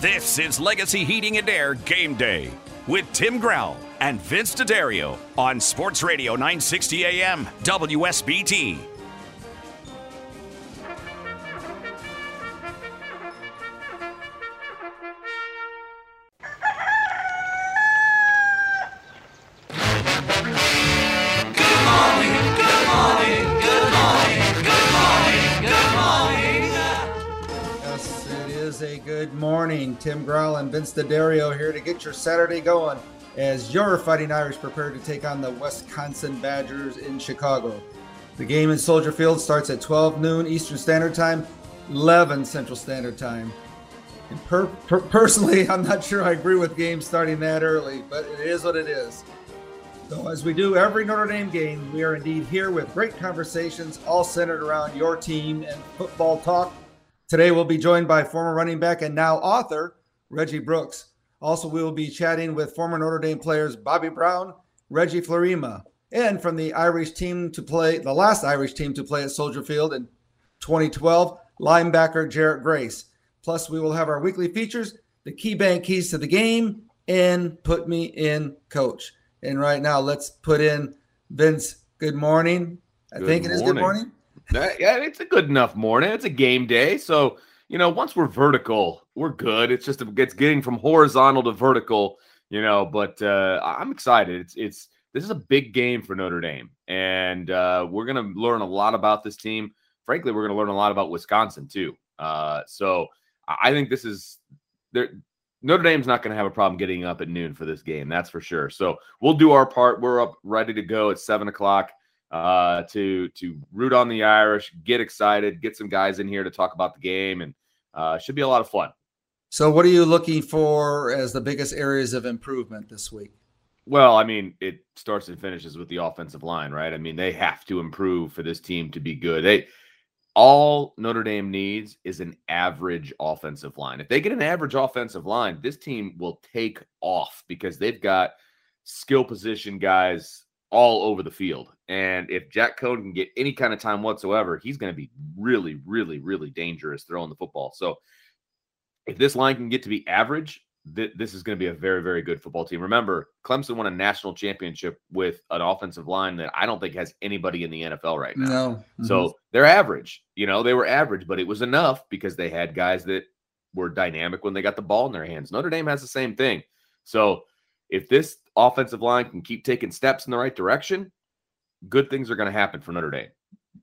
This is Legacy Heating and Air Game Day with Tim Grell and Vince D'Addario on Sports Radio 960 AM WSBT. Good morning, Tim Grell and Vince D'Addario here to get your Saturday going as your Fighting Irish prepare to take on the Wisconsin Badgers in Chicago. The game in Soldier Field starts at 12 noon Eastern Standard Time, 11 Central Standard Time. And personally, I'm not sure I agree with games starting that early, but it is what it is. So as we do every Notre Dame game, we are indeed here with great conversations all centered around your team and football talk. Today, we'll be joined by former running back and now author, Reggie Brooks. Also, we will be chatting with former Notre Dame players Bobby Brown, Reggie Fleurima, and from the last Irish team to play at Soldier Field in 2012, linebacker Jarrett Grace. Plus, we will have our weekly features, the Key Bank Keys to the Game, and Put Me In Coach. And right now, let's put in Vince. Good morning. I think it is good morning. Yeah, it's a good enough morning. It's a game day. So, once we're vertical, we're good. It's just it's getting from horizontal to vertical, but I'm excited. This is a big game for Notre Dame, and we're going to learn a lot about this team. Frankly, we're going to learn a lot about Wisconsin, too. So I think Notre Dame's not going to have a problem getting up at noon for this game. That's for sure. So we'll do our part. We're up ready to go at 7 o'clock. To root on the Irish, get excited, get some guys in here to talk about the game, and should be a lot of fun. So what are you looking for as the biggest areas of improvement this week? Well, it starts and finishes with the offensive line, right? They have to improve for this team to be good. All Notre Dame needs is an average offensive line. If they get an average offensive line, this team will take off because they've got skill position guys all over the field. And if Jack Coan can get any kind of time whatsoever, he's going to be really, really, really dangerous throwing the football. So if this line can get to be average, this is going to be a very, very good football team. Remember, Clemson won a national championship with an offensive line that I don't think has anybody in the NFL right now. No. Mm-hmm. So they're average. They were average, but it was enough because they had guys that were dynamic when they got the ball in their hands. Notre Dame has the same thing. So if this offensive line can keep taking steps in the right direction, good things are going to happen for Notre Dame.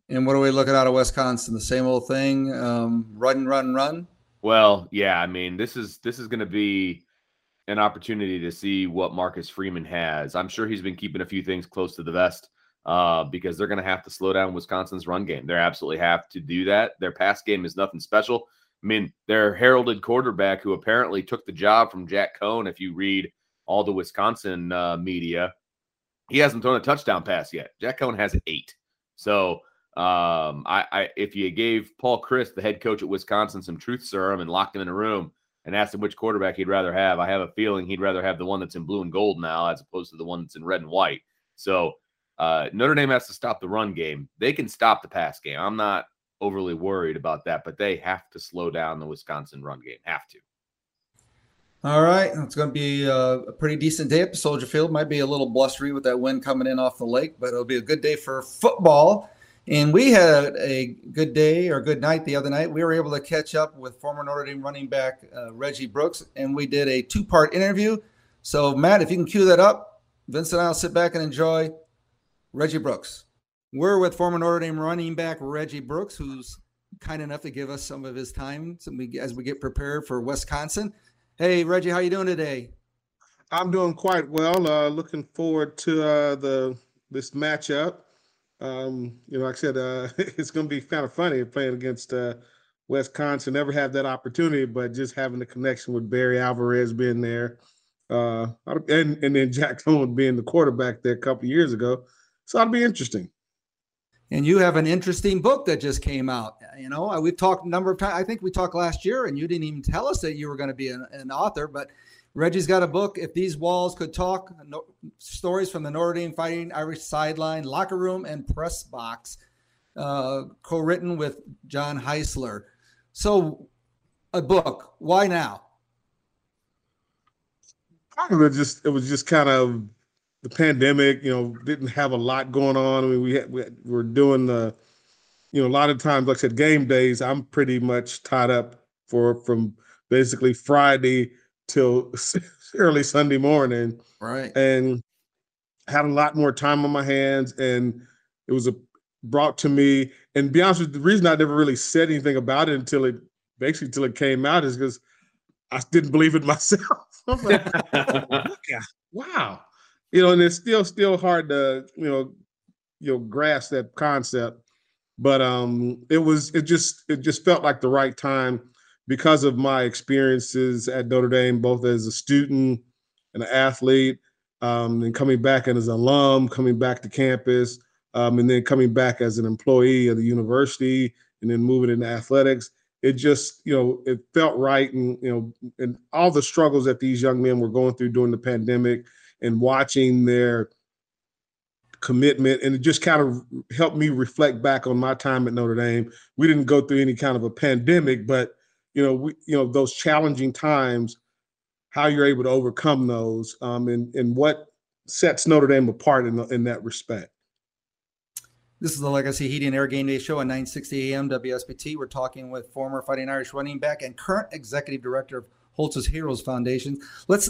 And what are we looking out of Wisconsin? The same old thing, run. Well, yeah, this is going to be an opportunity to see what Marcus Freeman has. I'm sure he's been keeping a few things close to the vest because they're going to have to slow down Wisconsin's run game. They absolutely have to do that. Their pass game is nothing special. Their heralded quarterback, who apparently took the job from Jack Coan, if you read all the Wisconsin media, he hasn't thrown a touchdown pass yet. Jack Coan has 8. So if you gave Paul Chryst, the head coach at Wisconsin, some truth serum and locked him in a room and asked him which quarterback he'd rather have, I have a feeling he'd rather have the one that's in blue and gold now as opposed to the one that's in red and white. So Notre Dame has to stop the run game. They can stop the pass game. I'm not overly worried about that, but they have to slow down the Wisconsin run game. Have to. All right, it's going to be a pretty decent day at Soldier Field. Might be a little blustery with that wind coming in off the lake, but it'll be a good day for football. And we had a good day or good night the other night. We were able to catch up with former Notre Dame running back Reggie Brooks, and we did a two-part interview. So, Matt, if you can cue that up, Vince and I will sit back and enjoy Reggie Brooks. We're with former Notre Dame running back Reggie Brooks, who's kind enough to give us some of his time as we get prepared for Wisconsin. Hey, Reggie, how you doing today? I'm doing quite well. Looking forward to this matchup. Like I said, it's going to be kind of funny playing against Wisconsin ever have that opportunity, but just having the connection with Barry Alvarez being there, and then Jack Coan being the quarterback there a couple of years ago. So that'll be interesting. And you have an interesting book that just came out. You know, we've talked a number of times. I think we talked last year, and you didn't even tell us that you were going to be an author, but Reggie's got a book, If These Walls Could Talk, Stories from the Notre Dame Fighting Irish Sideline, Locker Room, and Press Box, co-written with John Heisler. So a book, why now? It was just kind of the pandemic, you know, didn't have a lot going on. I mean, we were doing the, you know, a lot of times, like I said, game days, I'm pretty much tied up from basically Friday till early Sunday morning. Right. And had a lot more time on my hands, and it was brought to me. And to be honest with you, the reason I never really said anything about it until it came out is because I didn't believe it myself. I'm like, yeah, wow. You know, and it's still hard to, you know, grasp that concept. But it just felt like the right time because of my experiences at Notre Dame, both as a student and an athlete, and coming back and as an alum, coming back to campus. And then coming back as an employee of the university and then moving into athletics, it just, you know, it felt right. And, you know, and all the struggles that these young men were going through during the pandemic and watching their commitment, and it just kind of helped me reflect back on my time at Notre Dame. We didn't go through any kind of a pandemic, but, you know, those challenging times, how you're able to overcome those, and what sets Notre Dame apart in that respect. This is the Legacy Heating and Air Game Day Show on 960 AM WSBT. We're talking with former Fighting Irish running back and current executive director of Holtz's Heroes Foundation. Let's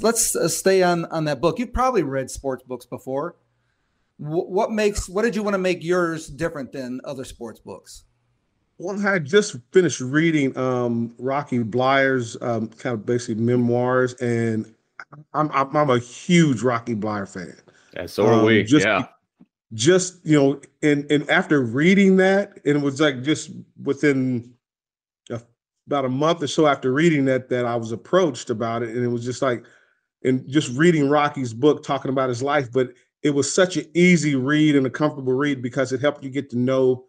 stay on that book. You've probably read sports books before. What did you want to make yours different than other sports books? Well, I just finished reading Rocky Bleier's kind of basically memoirs, and I'm a huge Rocky Bleier fan. And so are we. Just, you know, and after reading that, and it was like just within about a month or so after reading that I was approached about it. And it was just like, and just reading Rocky's book, talking about his life, but it was such an easy read and a comfortable read because it helped you get to know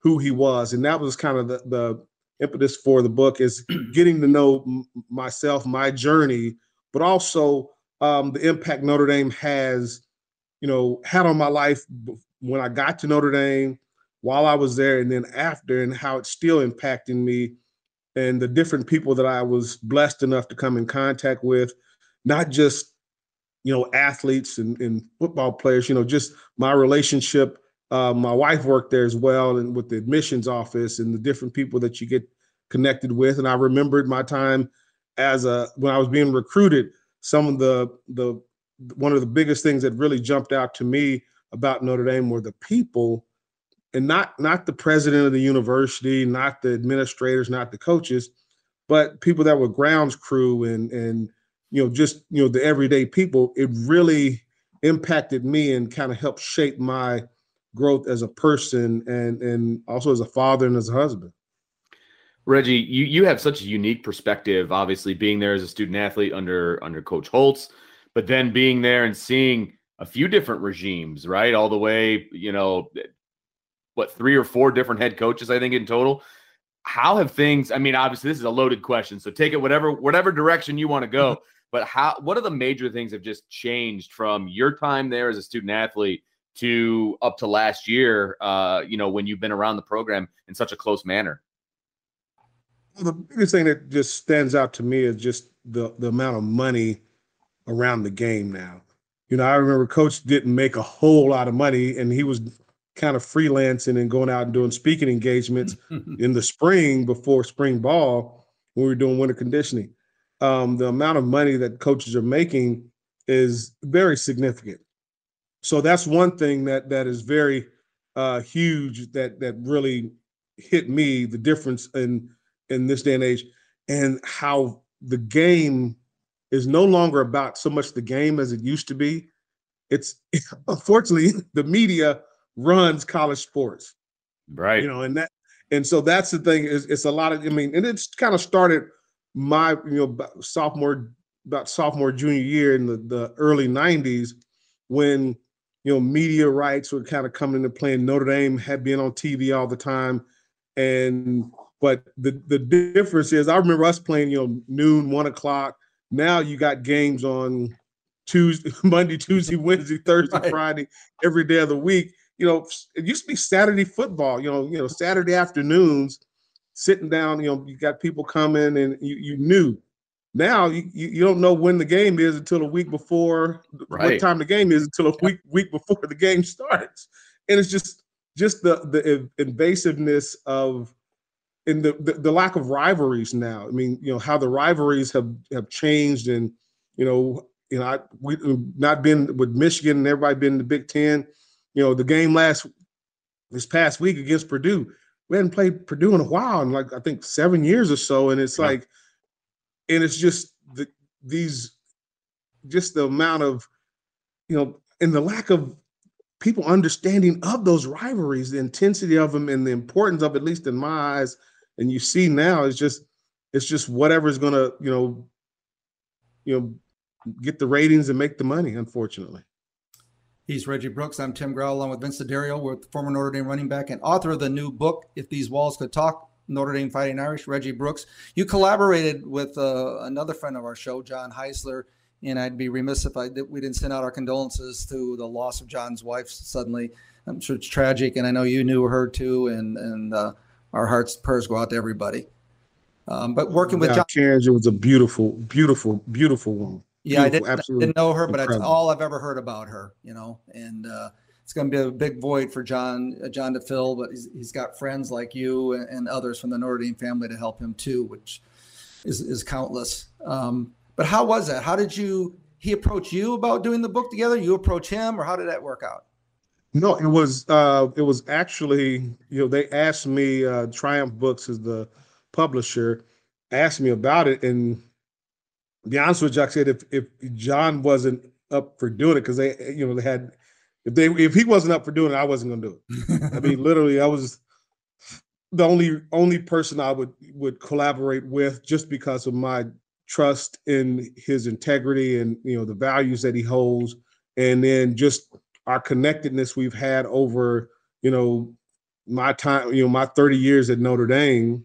who he was. And that was kind of the impetus for the book, is getting to know myself, my journey, but also the impact Notre Dame has, you know, had on my life when I got to Notre Dame, while I was there, and then after, and how it's still impacting me, and the different people that I was blessed enough to come in contact with, not just, you know, athletes and football players, you know, just my relationship. My wife worked there as well, and with the admissions office and the different people that you get connected with. And I remembered my time when I was being recruited, some of one of the biggest things that really jumped out to me about Notre Dame were the people, and not the president of the university, not the administrators, not the coaches, but people that were grounds crew and, you know, just, you know, the everyday people. It really impacted me and kind of helped shape my growth as a person and also as a father and as a husband. Reggie, you have such a unique perspective, obviously being there as a student athlete under Coach Holtz, but then being there and seeing a few different regimes, right? All the way, you know, what, 3 or 4 different head coaches, I think, in total. How have things, I mean, obviously this is a loaded question, so take it whatever direction you want to go, but what are the major things have just changed from your time there as a student athlete to up to last year, you know, when you've been around the program in such a close manner? Well, the biggest thing that just stands out to me is just the amount of money around the game now. You know, I remember Coach didn't make a whole lot of money, and he was kind of freelancing and going out and doing speaking engagements in the spring before spring ball when we were doing winter conditioning. The amount of money that coaches are making is very significant. So that's one thing that is very huge that really hit me, the difference in this day and age, and how the game is no longer about so much the game as it used to be. It's, unfortunately, the media runs college sports. Right. You know, and that And so that's the thing, is it's a lot of, I mean, and it's kind of started my, about sophomore, junior year in the early 90s when, media rights were kind of coming into play. Notre Dame had been on TV all the time. But the difference is I remember us playing, noon, 1 o'clock. Now you got games on Monday, Tuesday, Wednesday, Thursday, right. Friday, every day of the week. It used to be Saturday football, Saturday afternoons, sitting down, you got people coming and you knew. Now you don't know when the game is until a week before, right. What time the game is until a week before the game starts. And it's just the invasiveness of, and the lack of rivalries now. I mean, how the rivalries have changed, and, we've not been with Michigan and everybody been in the Big Ten. The game this past week against Purdue, we hadn't played Purdue in a while, in I think 7 years or so. And it's and it's just the amount of, and the lack of people understanding of those rivalries, the intensity of them and the importance of, at least in my eyes. And you see now it's just whatever's going to, get the ratings and make the money, unfortunately. He's Reggie Brooks. I'm Tim Grau, along with Vince D'Addario. We're the former Notre Dame running back and author of the new book, If These Walls Could Talk, Notre Dame Fighting Irish, Reggie Brooks. You collaborated with another friend of our show, John Heisler, and I'd be remiss if we didn't send out our condolences to the loss of John's wife suddenly. I'm sure it's tragic, and I know you knew her too, and our hearts and prayers go out to everybody. But working with John. It was a beautiful, beautiful, beautiful woman. Yeah, I didn't know her, but incredible. That's all I've ever heard about her, and it's going to be a big void for John to fill, but he's got friends like you and others from the Notre Dame family to help him too, which is countless. But how was that? How did he approach you about doing the book together? You approach him, or how did that work out? No, it was actually, they asked me, Triumph Books is the publisher, asked me about it, and to be honest with you, I said if John wasn't up for doing it, because if he wasn't up for doing it, I wasn't going to do it. I mean, literally, I was the only person I would collaborate with, just because of my trust in his integrity and the values that he holds, and then just our connectedness we've had over my time, my 30 years at Notre Dame.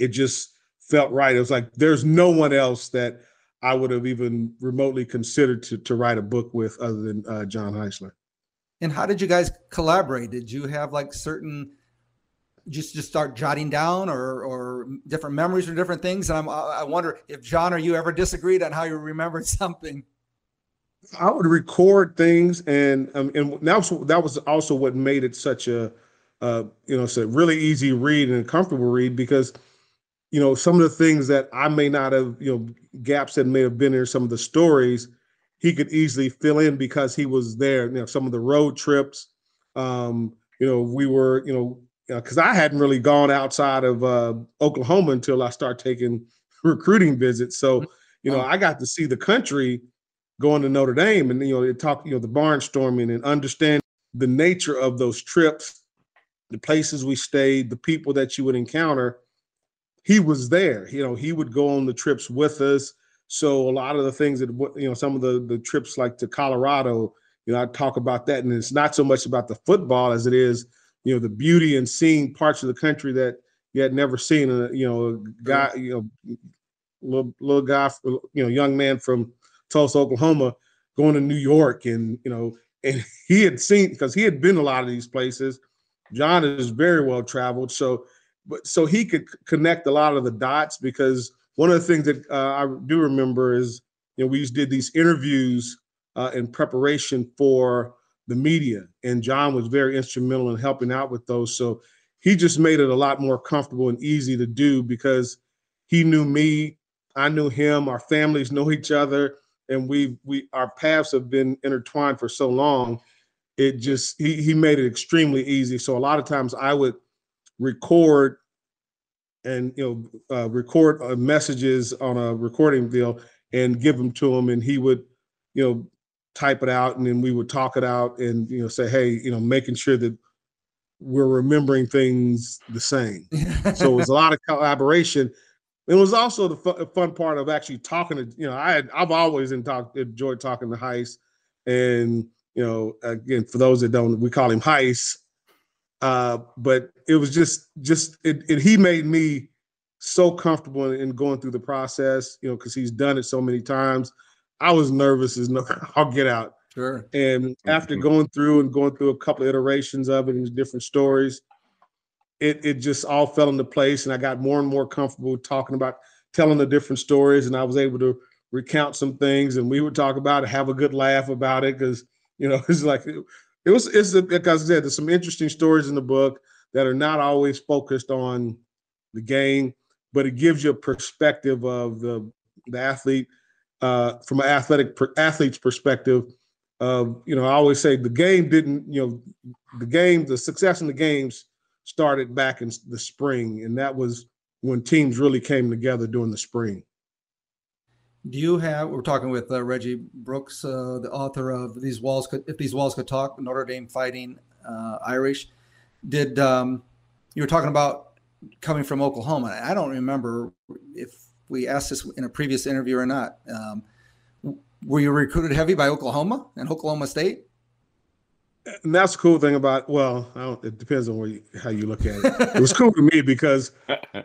It just felt right. It was like, there's no one else that I would have even remotely considered to write a book with other than John Heisler. And how did you guys collaborate? Did you have certain, just start jotting down or different memories or different things? And I wonder if John or you ever disagreed on how you remembered something. I would record things, and that was also what made it such a, it's a really easy read and a comfortable read, because some of the things that I may not have, gaps that may have been in some of the stories, he could easily fill in because he was there. Some of the road trips, we were, because I hadn't really gone outside of Oklahoma until I started taking recruiting visits. So, I got to see the country going to Notre Dame, and, it talked, the barnstorming and understand the nature of those trips, the places we stayed, the people that you would encounter. He was there, he would go on the trips with us. So a lot of the things that, some of the trips like to Colorado, I talk about that. And it's not so much about the football as it is, the beauty and seeing parts of the country that you had never seen, a guy, little guy, young man from Tulsa, Oklahoma, going to New York, and, and he had seen, because he had been a lot of these places. John is very well traveled. So he could connect a lot of the dots, because one of the things that I do remember is, we just did these interviews in preparation for the media, and John was very instrumental in helping out with those. So he just made it a lot more comfortable and easy to do, because he knew me, I knew him, our families know each other, and our paths have been intertwined for so long. It just, he made it extremely easy. So a lot of times I would record and record messages on a recording deal and give them to him, and he would type it out, and then we would talk it out and say, hey, making sure that we're remembering things the same. So it was a lot of collaboration. It was also the fun part of actually talking to, you know, I've always enjoyed talking to Heis. And, you know, again, for those that don't, we call him Heis. But it was just he made me so comfortable in going through the process, you know, because he's done it so many times. I was nervous as no, I'll get out. Sure. And after going through a couple of iterations of it and different stories, it just all fell into place. And I got more and more comfortable talking about telling the different stories. And I was able to recount some things, and we would talk about it, have a good laugh about it. Cause you know, it's like, like I said, there's some interesting stories in the book that are not always focused on the game, but it gives you a perspective of the athlete, from an athlete's perspective. You know, I always say the game didn't, you know, the success in the games started back in the spring. And that was when teams really came together during the spring. We're talking with Reggie Brooks, the author of If These Walls Could Talk, Notre Dame Fighting Irish. You were talking about coming from Oklahoma. I don't remember if we asked this in a previous interview or not. Were you recruited heavy by Oklahoma and Oklahoma State? And that's the cool thing about, well, it depends on how you look at it. It was cool to me because,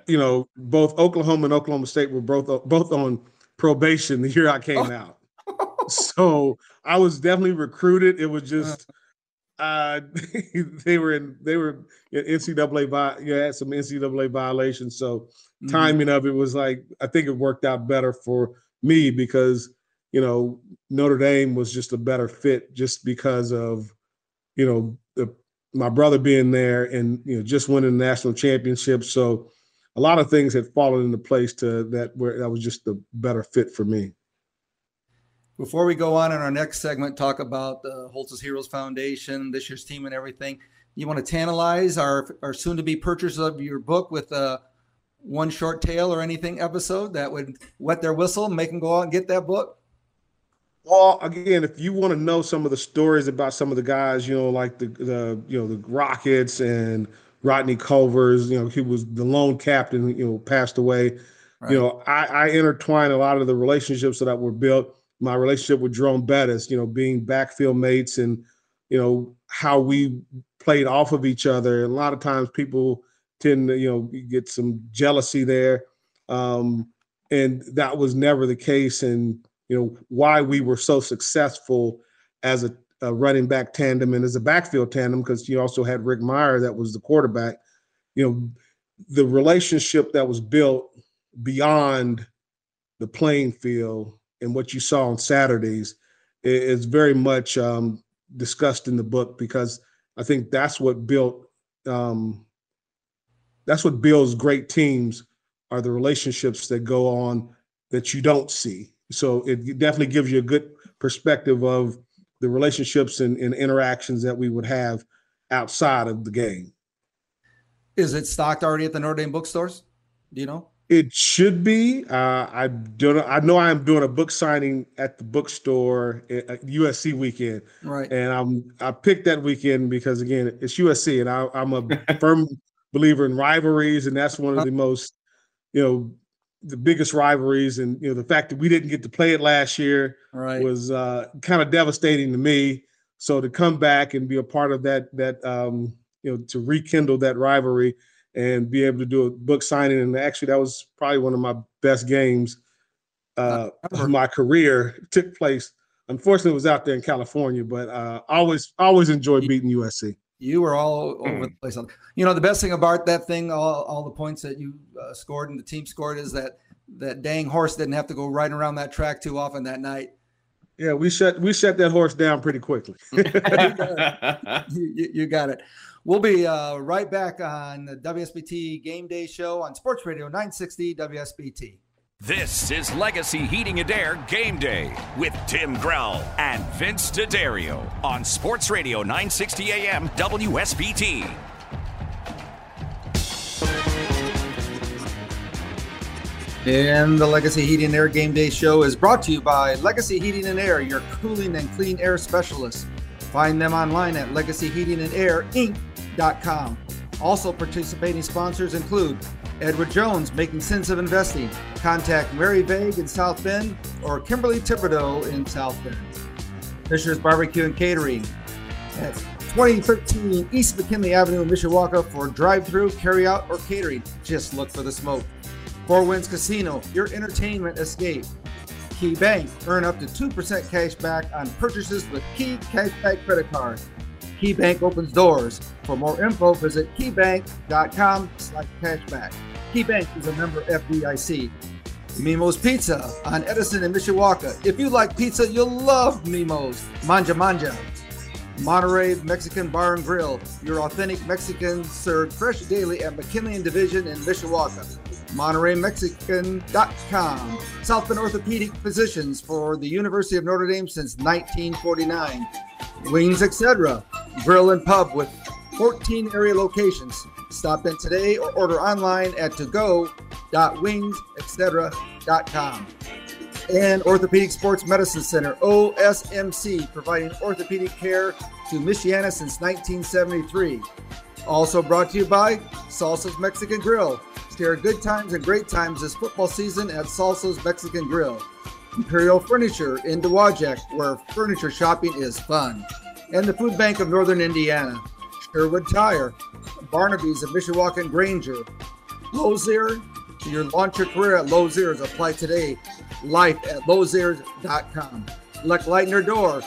you know, both Oklahoma and Oklahoma State were both on probation the year I came out. So I was definitely recruited. It was just they were NCAA. You had some NCAA violations. So timing of it was like, I think it worked out better for me because, you know, Notre Dame was just a better fit just because of, you know, my brother being there and, you know, just winning the national championship. So a lot of things had fallen into place that was just the better fit for me. Before we go on in our next segment, talk about the Holtz's Heroes Foundation, this year's team and everything. You want to tantalize our soon-to-be purchase of your book with one short tale or anything episode that would wet their whistle and make them go out and get that book? Well, again, if you want to know some of the stories about some of the guys, you know, like the Rockets and Rodney Culver's, you know, he was the lone captain, you know, passed away. Right. You know, I intertwined a lot of the relationships that were built. My relationship with Jerome Bettis, you know, being backfield mates and, you know, how we played off of each other. And a lot of times people tend to, you know, get some jealousy there. And that was never the case. And, you know, why we were so successful as a running back tandem and as a backfield tandem, because you also had Rick Meyer that was the quarterback. You know, the relationship that was built beyond the playing field and what you saw on Saturdays is very much discussed in the book, because I think that's what builds great teams are the relationships that go on that you don't see. So it definitely gives you a good perspective of the relationships and interactions that we would have outside of the game. Is it stocked already at the Notre Dame bookstores? Do you know? It should be. I don't know. I know I am doing a book signing at the bookstore at USC weekend. Right. And I picked that weekend because, again, it's USC, and I'm a firm believer in rivalries, and that's one of the most, you know, the biggest rivalries. And, you know, the fact that we didn't get to play it last year was kind of devastating to me. So to come back and be a part of that, you know, to rekindle that rivalry and be able to do a book signing. And actually that was probably one of my best games of my career. It took place. Unfortunately, it was out there in California, but always enjoyed beating USC. You were all over the place. You know, the best thing about that thing, all the points that you scored and the team scored, is that dang horse didn't have to go riding around that track too often that night. Yeah, we shut that horse down pretty quickly. You got it. We'll be right back on the WSBT Game Day Show on Sports Radio 960 WSBT. This is Legacy Heating and Air Game Day with Tim Grell and Vince D'Addario on Sports Radio 960 AM WSBT. And the Legacy Heating and Air Game Day Show is brought to you by Legacy Heating and Air, your cooling and clean air specialist. Find them online at legacyheatingandair.com. Also participating sponsors include Edward Jones, Making Sense of Investing. Contact Mary Vague in South Bend or Kimberly Thibodeau in South Bend. Fisher's Barbecue and Catering. That's 2013 East McKinley Avenue in Mishawaka for drive-through, carry-out, or catering. Just look for the smoke. Four Winds Casino, your entertainment escape. Key Bank, earn up to 2% cash back on purchases with Key Cashback Credit Card. Key Bank opens doors. For more info, visit keybank.com/cashback. Key Bank is a member FDIC. Mimo's Pizza on Edison and Mishawaka. If you like pizza, you'll love Mimo's. Manja Manja. Monterey Mexican Bar and Grill, your authentic Mexicans served fresh daily at McKinley and Division in Mishawaka. MontereyMexican.com. South Bend Orthopedic Physicians for the University of Notre Dame since 1949. Wings Etc. Grill and Pub with 14 area locations. Stop in today or order online at togo.wingsetc.com. And Orthopedic Sports Medicine Center, OSMC, providing orthopedic care to Michiana since 1973. Also brought to you by Salsa's Mexican Grill. Share good times and great times this football season at Salsa's Mexican Grill. Imperial Furniture in Dowagiac, where furniture shopping is fun. And the Food Bank of Northern Indiana. Sherwood Tire, Barnaby's of Mishawaka and Granger. Lozier, your launch your career at Lozier's. Apply today. Life at lozier's.com. Leckleitner Door,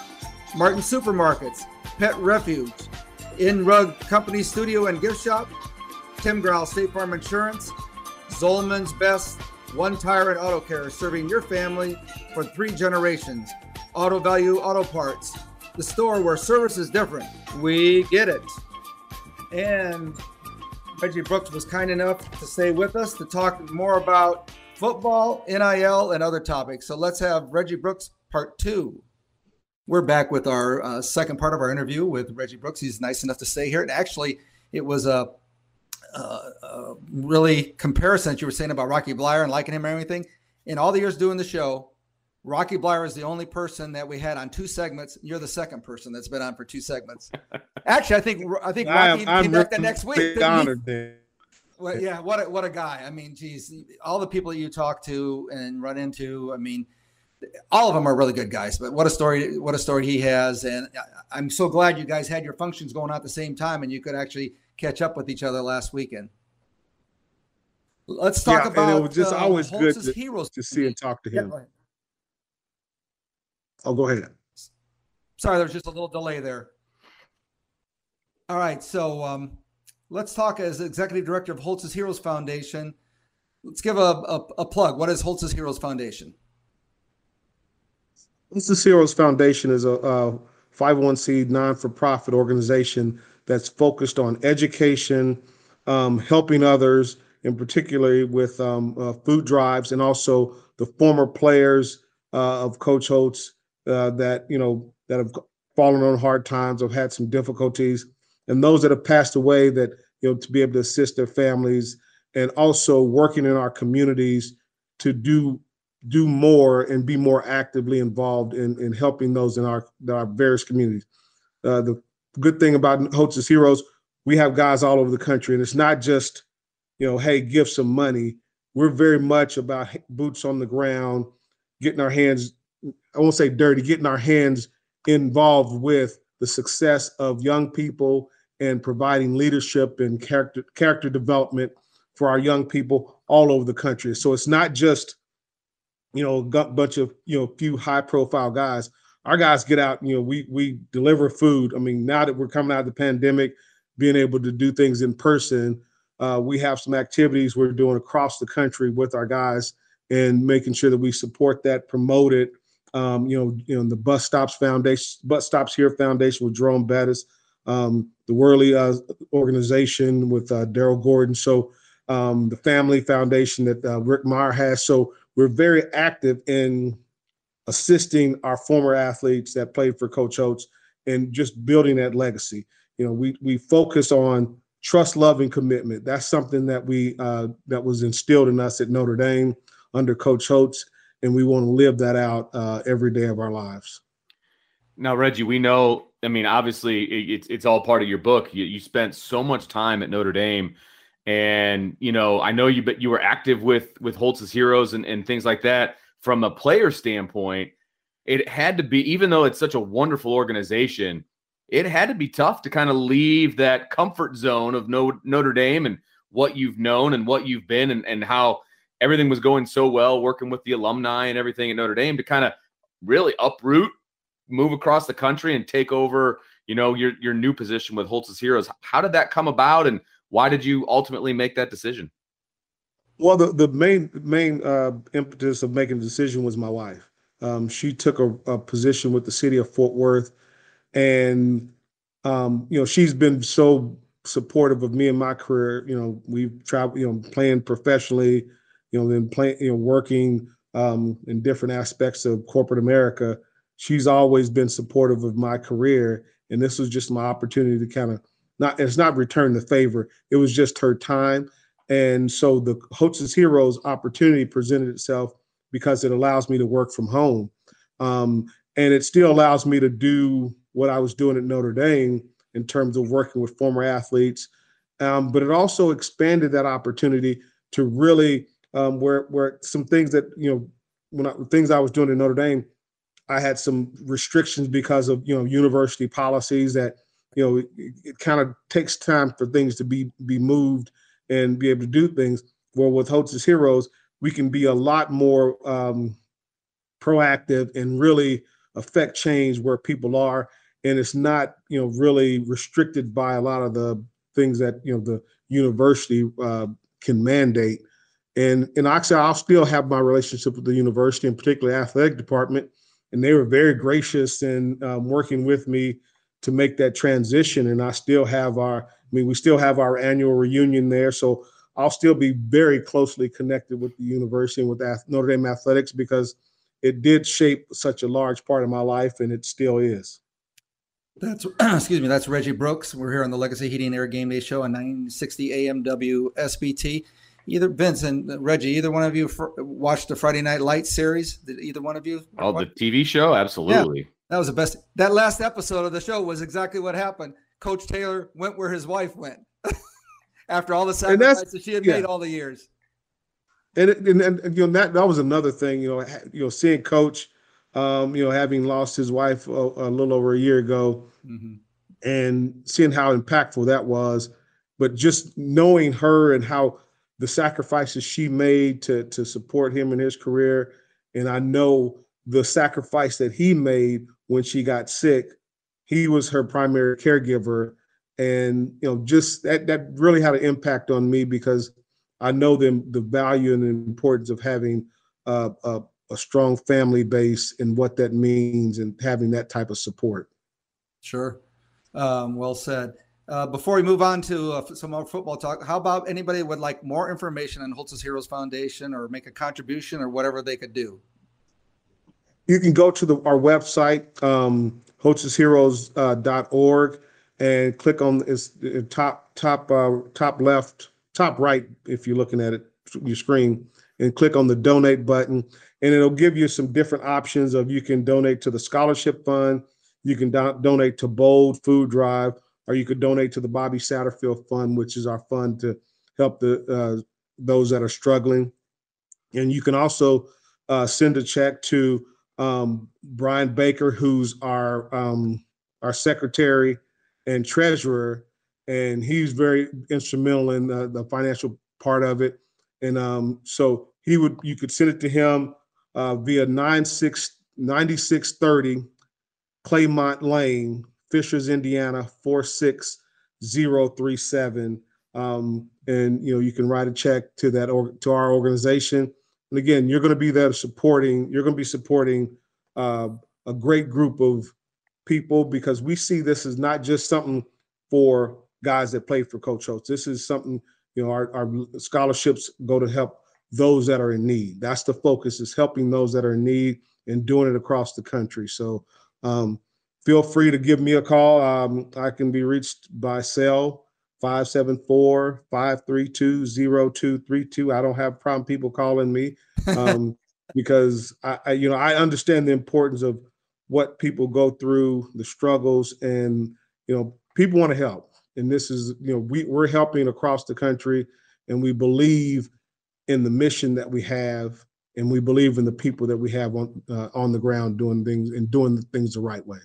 Martin Supermarkets, Pet Refuge, In Rug Company Studio and Gift Shop, Tim Growl State Farm Insurance, Zollman's Best One Tire and Auto Care, serving your family for 3 generations. Auto Value Auto Parts, the store where service is different. We get it. And Reggie Brooks was kind enough to stay with us to talk more about football, NIL, and other topics. So let's have Reggie Brooks part 2. We're back with our second part of our interview with Reggie Brooks. He's nice enough to stay here. And actually, it was a really comparison that you were saying about Rocky Bleier and liking him or anything. In all the years doing the show, Rocky Bleier is the only person that we had on 2 segments. You're the second person that's been on for 2 segments. Actually, I think Rocky came back the next week. Well, yeah, what a guy. I mean, geez, all the people that you talk to and run into, I mean, all of them are really good guys, but what a story he has. And I'm so glad you guys had your functions going on at the same time and you could actually catch up with each other last weekend. Let's talk about and it was just always good to see and talk to him. Yeah, oh, go ahead. Sorry, there's just a little delay there. All right, so let's talk as executive director of Holtz's Heroes Foundation. Let's give a plug. What is Holtz's Heroes Foundation? Holtz's Heroes Foundation is a 501c non-for-profit organization that's focused on education, helping others, and particularly with food drives, and also the former players of Coach Holtz that have fallen on hard times or had some difficulties, and those that have passed away that, to be able to assist their families, and also working in our communities to do more and be more actively involved in helping those in our various communities. The good thing about Holtz's Heroes, we have guys all over the country, and it's not just, hey, give some money. We're very much about boots on the ground, getting our hands, I won't say dirty, getting our hands involved with the success of young people and providing leadership and character development for our young people all over the country. So it's not just, a bunch of, few high profile guys. Our guys get out, we deliver food. I mean, now that we're coming out of the pandemic, being able to do things in person, we have some activities we're doing across the country with our guys and making sure that we support that, promote it. The Bus Stops Here Foundation with Jerome Bettis, the Worley organization with Daryl Gordon. So the Family Foundation that Rick Meyer has. So we're very active in assisting our former athletes that played for Coach Holtz and just building that legacy. We focus on trust, love, and commitment. That's something that that was instilled in us at Notre Dame under Coach Holtz, and we want to live that out every day of our lives. Now, Reggie, we know, I mean, obviously it's all part of your book. You spent so much time at Notre Dame, and, you know, I know you were active with Holtz's Heroes and things like that. From a player standpoint, it had to be, even though it's such a wonderful organization, it had to be tough to kind of leave that comfort zone of Notre Dame and what you've known and what you've been, and how everything was going so well, working with the alumni and everything at Notre Dame, to kind of really uproot, move across the country and take over, you know, your new position with Holtz's Heroes. How did that come about, and why did you ultimately make that decision? Well, the main impetus of making the decision was my wife. She took a position with the city of Fort Worth, and, you know, she's been so supportive of me in my career. You know, we've traveled, you know, playing professionally, you know, then playing, you know, working in different aspects of corporate America. She's always been supportive of my career, and this was just my opportunity to kind of not return the favor. It was just her time. And so the Holtz's Heroes opportunity presented itself because it allows me to work from home. And it still allows me to do what I was doing at Notre Dame in terms of working with former athletes. But it also expanded that opportunity to really where some things that, you know, things I was doing at Notre Dame, I had some restrictions because of, you know, university policies that, you know, it kind of takes time for things to be moved and be able to do things. Well, with Holtz's Heroes, we can be a lot more proactive and really affect change where people are. And it's not, you know, really restricted by a lot of the things that, you know, the university can mandate. And actually, I'll still have my relationship with the university, and particularly athletic department. And they were very gracious in working with me to make that transition. And I still have we still have our annual reunion there. So I'll still be very closely connected with the university and with Notre Dame athletics, because it did shape such a large part of my life, and it still is. That's excuse me. That's Reggie Brooks. We're here on the Legacy Heating and Air Game Day Show on 960 AM WSBT. Either Vince and Reggie, either one of you watched the Friday Night Lights series? Did either one of you? Oh, watch the TV show? Absolutely. Yeah, that was the best. That last episode of the show was exactly what happened. Coach Taylor went where his wife went after all the sacrifices that she had made all the years. And you know, that was another thing. You know, seeing Coach, you know, having lost his wife a little over a year ago, mm-hmm. and seeing how impactful that was, but just knowing her and how the sacrifices she made to support him in his career. And I know the sacrifice that he made when she got sick. He was her primary caregiver. And, you know, just that really had an impact on me, because I know the value and the importance of having a strong family base and what that means, and having that type of support. Sure. Well said. Before we move on to some more football talk, how about anybody would like more information on Holtz's Heroes Foundation, or make a contribution, or whatever they could do? You can go to our website, holtzsheroes.org, and click on its top right, if you're looking at it, your screen, and click on the donate button. And it'll give you some different options of, you can donate to the scholarship fund, you can donate to Bold Food Drive, or you could donate to the Bobby Satterfield Fund, which is our fund to help those that are struggling. And you can also send a check to Brian Baker, who's our secretary and treasurer, and he's very instrumental in the financial part of it. And so you could send it to him via 9630 Claymont Lane, Fishers, Indiana, 46037. And, you know, you can write a check to that, or to our organization. And again, you're going to be there supporting a great group of people, because we see this as not just something for guys that played for Coach Holtz. This is something, you know, our scholarships go to help those that are in need. That's the focus, is helping those that are in need, and doing it across the country. So, feel free to give me a call. I can be reached by cell 574-532-0232. I don't have a problem people calling me because I understand the importance of what people go through, the struggles, and, you know, people want to help. And this is, you know, we're helping across the country, and we believe in the mission that we have, and we believe in the people that we have on the ground doing things and doing things the right way.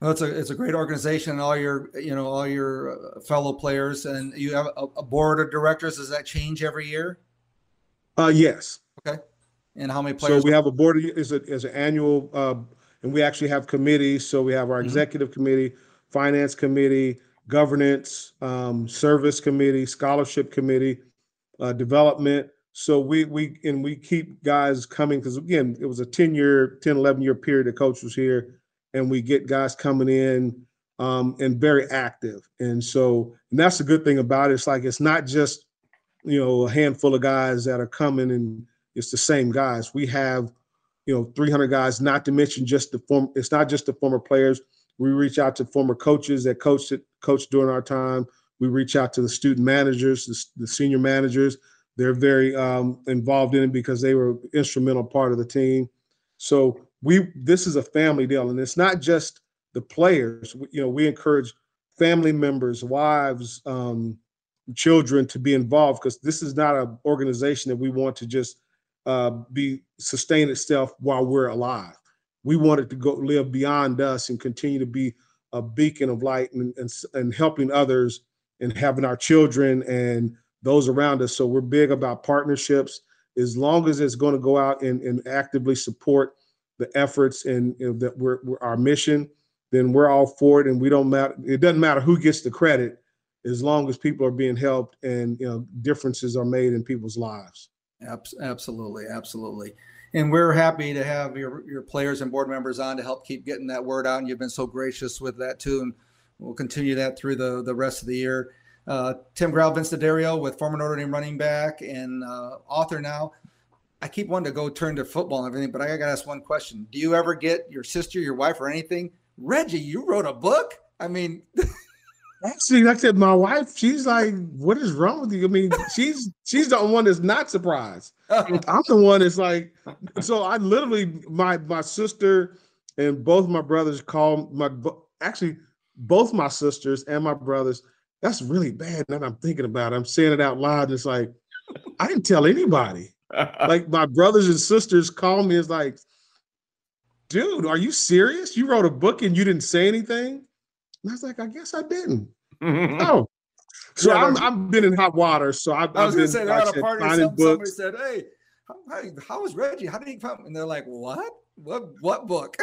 Well, it's a great organization. All your, you know, all your fellow players, and you have a board of directors. Does that change every year? Yes. Okay. And how many players? So we have a board is an annual, and we actually have committees. So we have our executive committee, finance committee, governance, service committee, scholarship committee, development. So we keep guys coming, because again, it was a 10-11 year period that coach was here, and we get guys coming in and very active. And so, and that's the good thing about it. It's like, it's not just, you know, a handful of guys that are coming and it's the same guys. We have, you know, 300 guys, not to mention just it's not just the former players. We reach out to former coaches that coached during our time. We reach out to the student managers, the senior managers. They're very involved in it because they were an instrumental part of the team. So this is a family deal, and it's not just the players. You know, we encourage family members, wives, children to be involved, because this is not an organization that we want to just sustain itself while we're alive. We want it to go live beyond us and continue to be a beacon of light and helping others and having our children and those around us. So we're big about partnerships, as long as it's going to go out and actively support the efforts and that we're our mission. Then we're all for it, and we don't matter. It doesn't matter who gets the credit, as long as people are being helped and, you know, differences are made in people's lives. Absolutely, absolutely. And we're happy to have your players and board members on to help keep getting that word out. And you've been so gracious with that too. And we'll continue that through the rest of the year. Tim Grau, Vince D'Addario, with former Notre Dame running back and author now. I keep wanting to go turn to football and everything, but I got to ask one question. Do you ever get your sister, your wife, or anything? Reggie, you wrote a book? I mean... Actually, like I said, my wife, she's like, what is wrong with you? I mean, she's the one that's not surprised. I'm the one that's like, so I literally, my sister and both my brothers called both my sisters and my brothers. That's really bad. Now I'm thinking about it. I'm saying it out loud. It's like, I didn't tell anybody. Like, my brothers and sisters called me. It's like, dude, are you serious? You wrote a book and you didn't say anything? And I was like, I guess I didn't. Oh, so yeah, I've been in hot water. So I was going to say, they're at a party or something. Somebody said, hey, how was Reggie? How did he come? And they're like, what? What book?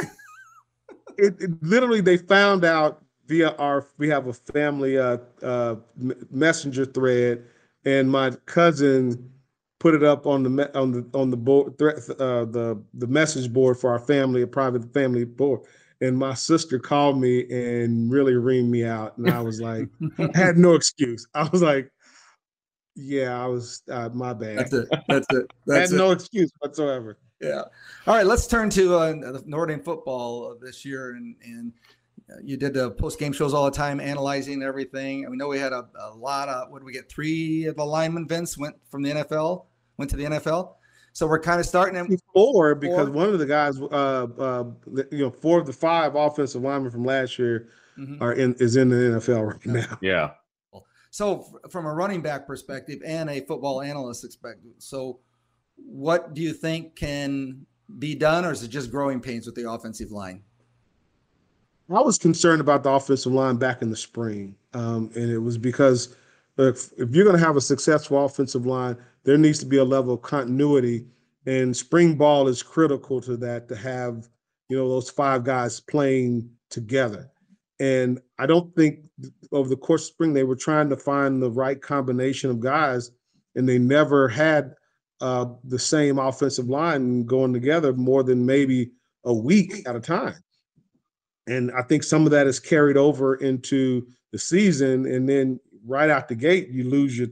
it literally, they found out via we have a family messenger thread, and my cousin put it up on the board, the message board for our family, a private family board. And my sister called me and really reamed me out. And I was like, I had no excuse. I was like, yeah, I was, my bad. That's it. I had no excuse whatsoever. Yeah. All right, let's turn to Notre Dame football this year. And you did the post-game shows all the time, analyzing everything. We know we had a lot of, what did we get? 3 of the linemen, Vince, went to the NFL. So we're kind of starting at 4 because one of the guys, you know, 4 of the 5 offensive linemen from last year is in the NFL right now. Yeah. So from a running back perspective and a football analyst perspective, so what do you think can be done, or is it just growing pains with the offensive line? I was concerned about the offensive line back in the spring, and it was because if you're going to have a successful offensive line, there needs to be a level of continuity, and spring ball is critical to that, to have, you know, those 5 guys playing together. And I don't think over the course of spring, they were trying to find the right combination of guys, and they never had the same offensive line going together more than maybe a week at a time. And I think some of that is carried over into the season. And then right out the gate, you lose your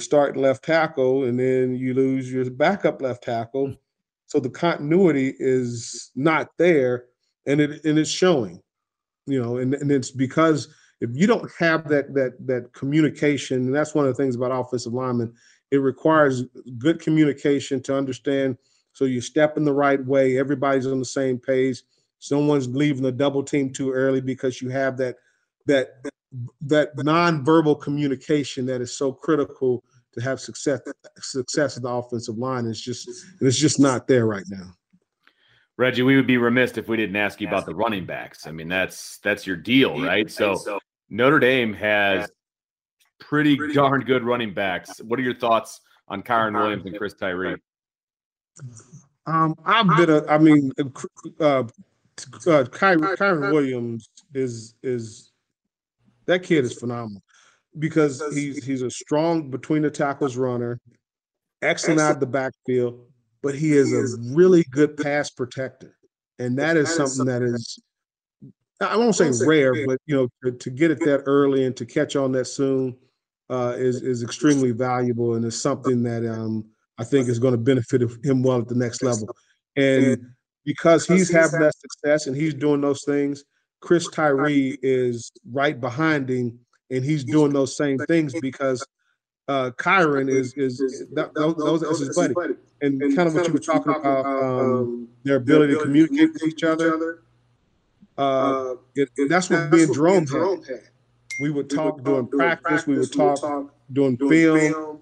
starting left tackle, and then you lose your backup left tackle. So the continuity is not there, and it's showing, you know, and it's because if you don't have that communication, and that's one of the things about offensive linemen, it requires good communication to understand. So you step in the right way. Everybody's on the same page. someone's leaving the double team too early, because you have that nonverbal communication that is so critical to have success at the offensive line. It's just not there right now. Reggie, we would be remiss if we didn't ask you about the running backs. I mean, that's your deal, right? So Notre Dame has pretty darn good running backs. What are your thoughts on Kyren Williams and Chris Tyree? Kyren Williams is that kid is phenomenal, because he's a strong between the tackles runner, excellent out of the backfield, but he is a really good pass protector. And that is something I won't say rare, but to get it that early and to catch on that soon is extremely valuable, and is something that I think is going to benefit him well at the next level. And because he's having that success and he's doing those things, Chris Tyree is right behind him, and he's doing those same things, because Kyren is his buddy. And kind of what you were talking about, their ability to communicate with each other. That's what Jerome had. We would talk during practice. We would talk during film.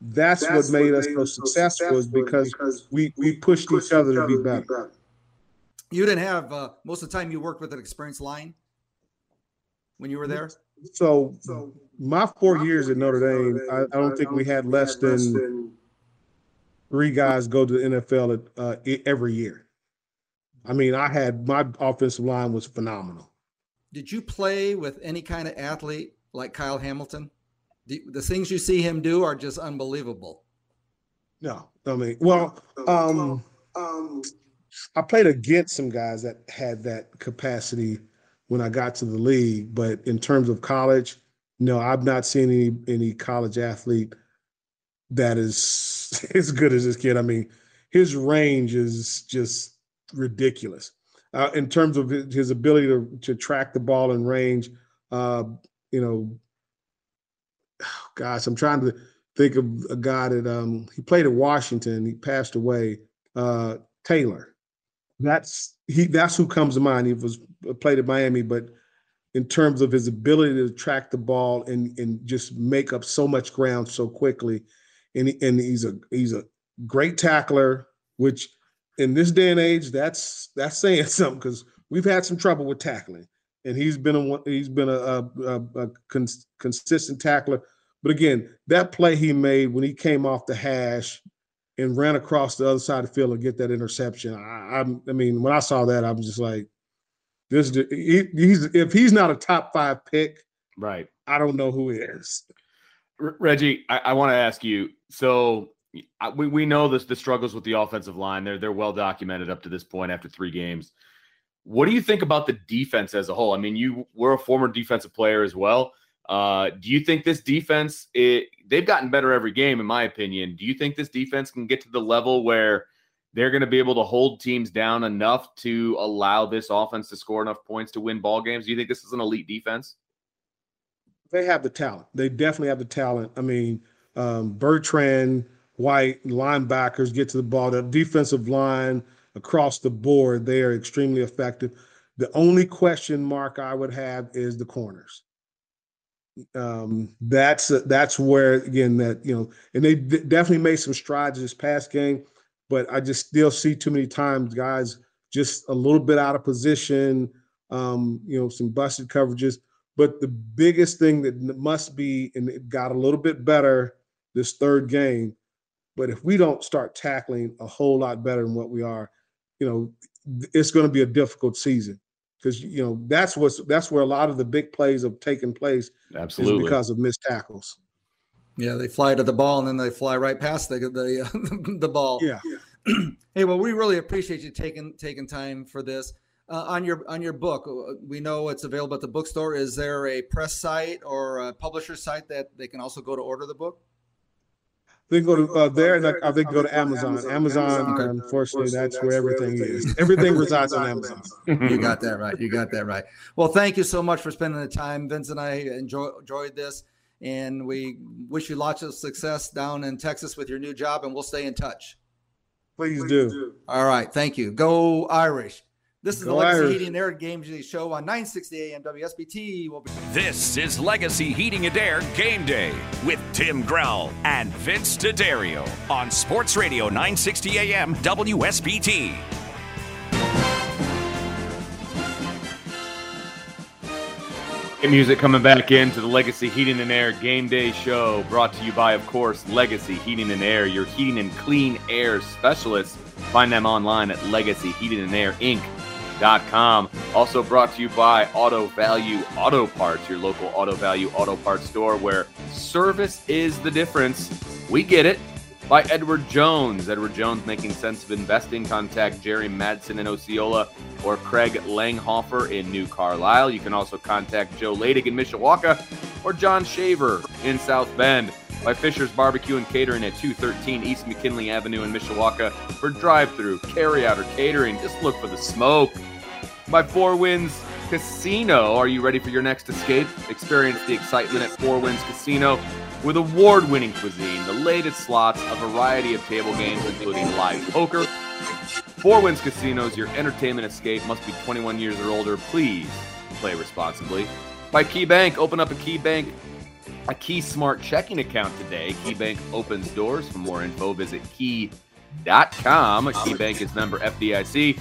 That's what made us so successful, is because we pushed each other to be better. You didn't have most of the time you worked with an experienced line when you were there? So my 4 years at Notre Dame, I don't think we had less than three guys go to the NFL every year. I mean, my offensive line was phenomenal. Did you play with any kind of athlete like Kyle Hamilton? The things you see him do are just unbelievable. No, I mean, I played against some guys that had that capacity when I got to the league, but in terms of college, no, I've not seen any college athlete that is as good as this kid. I mean, his range is just ridiculous. In terms of his ability to track the ball in range, I'm trying to think of a guy that he played at Washington. He passed away, Taylor. That's who comes to mind. He was played at Miami, but in terms of his ability to track the ball and just make up so much ground so quickly, and he's a great tackler, which in this day and age that's saying something, because we've had some trouble with tackling. And he's been a consistent tackler. But again, that play he made when he came off the hash and ran across the other side of the field and get that interception, I mean, when I saw that, I was just like, if he's not a top five pick, right, I don't know who is. Reggie, I want to ask you, so we know this, the struggles with the offensive line. They're well documented up to this point after three games. What do you think about the defense as a whole? I mean, you were a former defensive player as well. Do you think this defense, they've gotten better every game, in my opinion. Do you think this defense can get to the level where they're going to be able to hold teams down enough to allow this offense to score enough points to win ball games? Do you think this is an elite defense? They have the talent. They definitely have the talent. I mean, Bertrand White, linebackers get to the ball. The defensive line – across the board, they are extremely effective. The only question mark I would have is the corners. That's where, again, and they definitely made some strides this past game, but I just still see too many times guys just a little bit out of position, some busted coverages. But the biggest thing that must be, and it got a little bit better this third game, but if we don't start tackling a whole lot better than what we are, it's going to be a difficult season, because that's where a lot of the big plays have taken place. Absolutely. Is because of missed tackles. Yeah, they fly to the ball and then they fly right past the ball. Yeah. Hey, well, we really appreciate you taking time for this. On your book, we know it's available at the bookstore. Is there a press site or a publisher site that they can also go to order the book? They go to there, and I think go to Amazon. Amazon, unfortunately, that's where everything is. Everything resides on Amazon. You got that right. Well, thank you so much for spending the time. Vince and I enjoyed this, and we wish you lots of success down in Texas with your new job, and we'll stay in touch. Please do. All right. Thank you. Go Irish. This is the Legacy Heating and Air Game Day Show on 960 AM WSBT. This is Legacy Heating and Air Game Day with Tim Grell and Vince D'Addario on Sports Radio 960 AM WSBT. Music coming back into the Legacy Heating and Air Game Day Show, brought to you by, of course, Legacy Heating and Air, your heating and clean air specialists. Find them online at legacyheatingandair.com. Also brought to you by Auto Value Auto Parts, your local Auto Value Auto Parts store where service is the difference. We get it. By Edward Jones. Edward Jones, Making Sense of Investing. Contact Jerry Madsen in Osceola or Craig Langhofer in New Carlisle. You can also contact Joe Ladig in Mishawaka or John Shaver in South Bend. By Fisher's Barbecue and Catering at 213 East McKinley Avenue in Mishawaka for drive-through, carry-out, or catering. Just look for the smoke. By Four Winds Casino. Are you ready for your next escape? Experience the excitement at Four Winds Casino with award-winning cuisine, the latest slots, a variety of table games, including live poker. Four Winds Casinos, your entertainment escape, must be 21 years or older. Please play responsibly. By Key Bank, open up a Key Smart checking account today. Key Bank opens doors. For more info, visit key.com. Key Bank is member FDIC.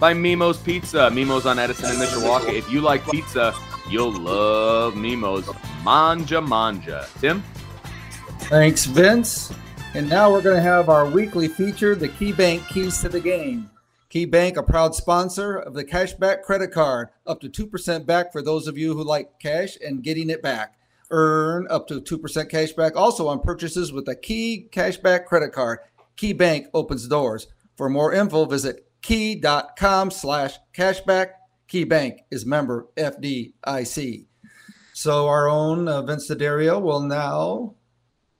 By Mimo's Pizza, Mimo's on Edison and Mishawaka. If you like pizza, you'll love Mimo's. Manja. Tim? Thanks, Vince. And now we're going to have our weekly feature, the Key Bank Keys to the Game. Key Bank, a proud sponsor of the Cashback Credit Card, up to 2% back for those of you who like cash and getting it back. Earn up to 2% cashback also on purchases with a Key Cashback Credit Card. Key Bank opens doors. For more info, visit key.com/cashback. Key Bank is member FDIC. So our own Vince D'Addario will now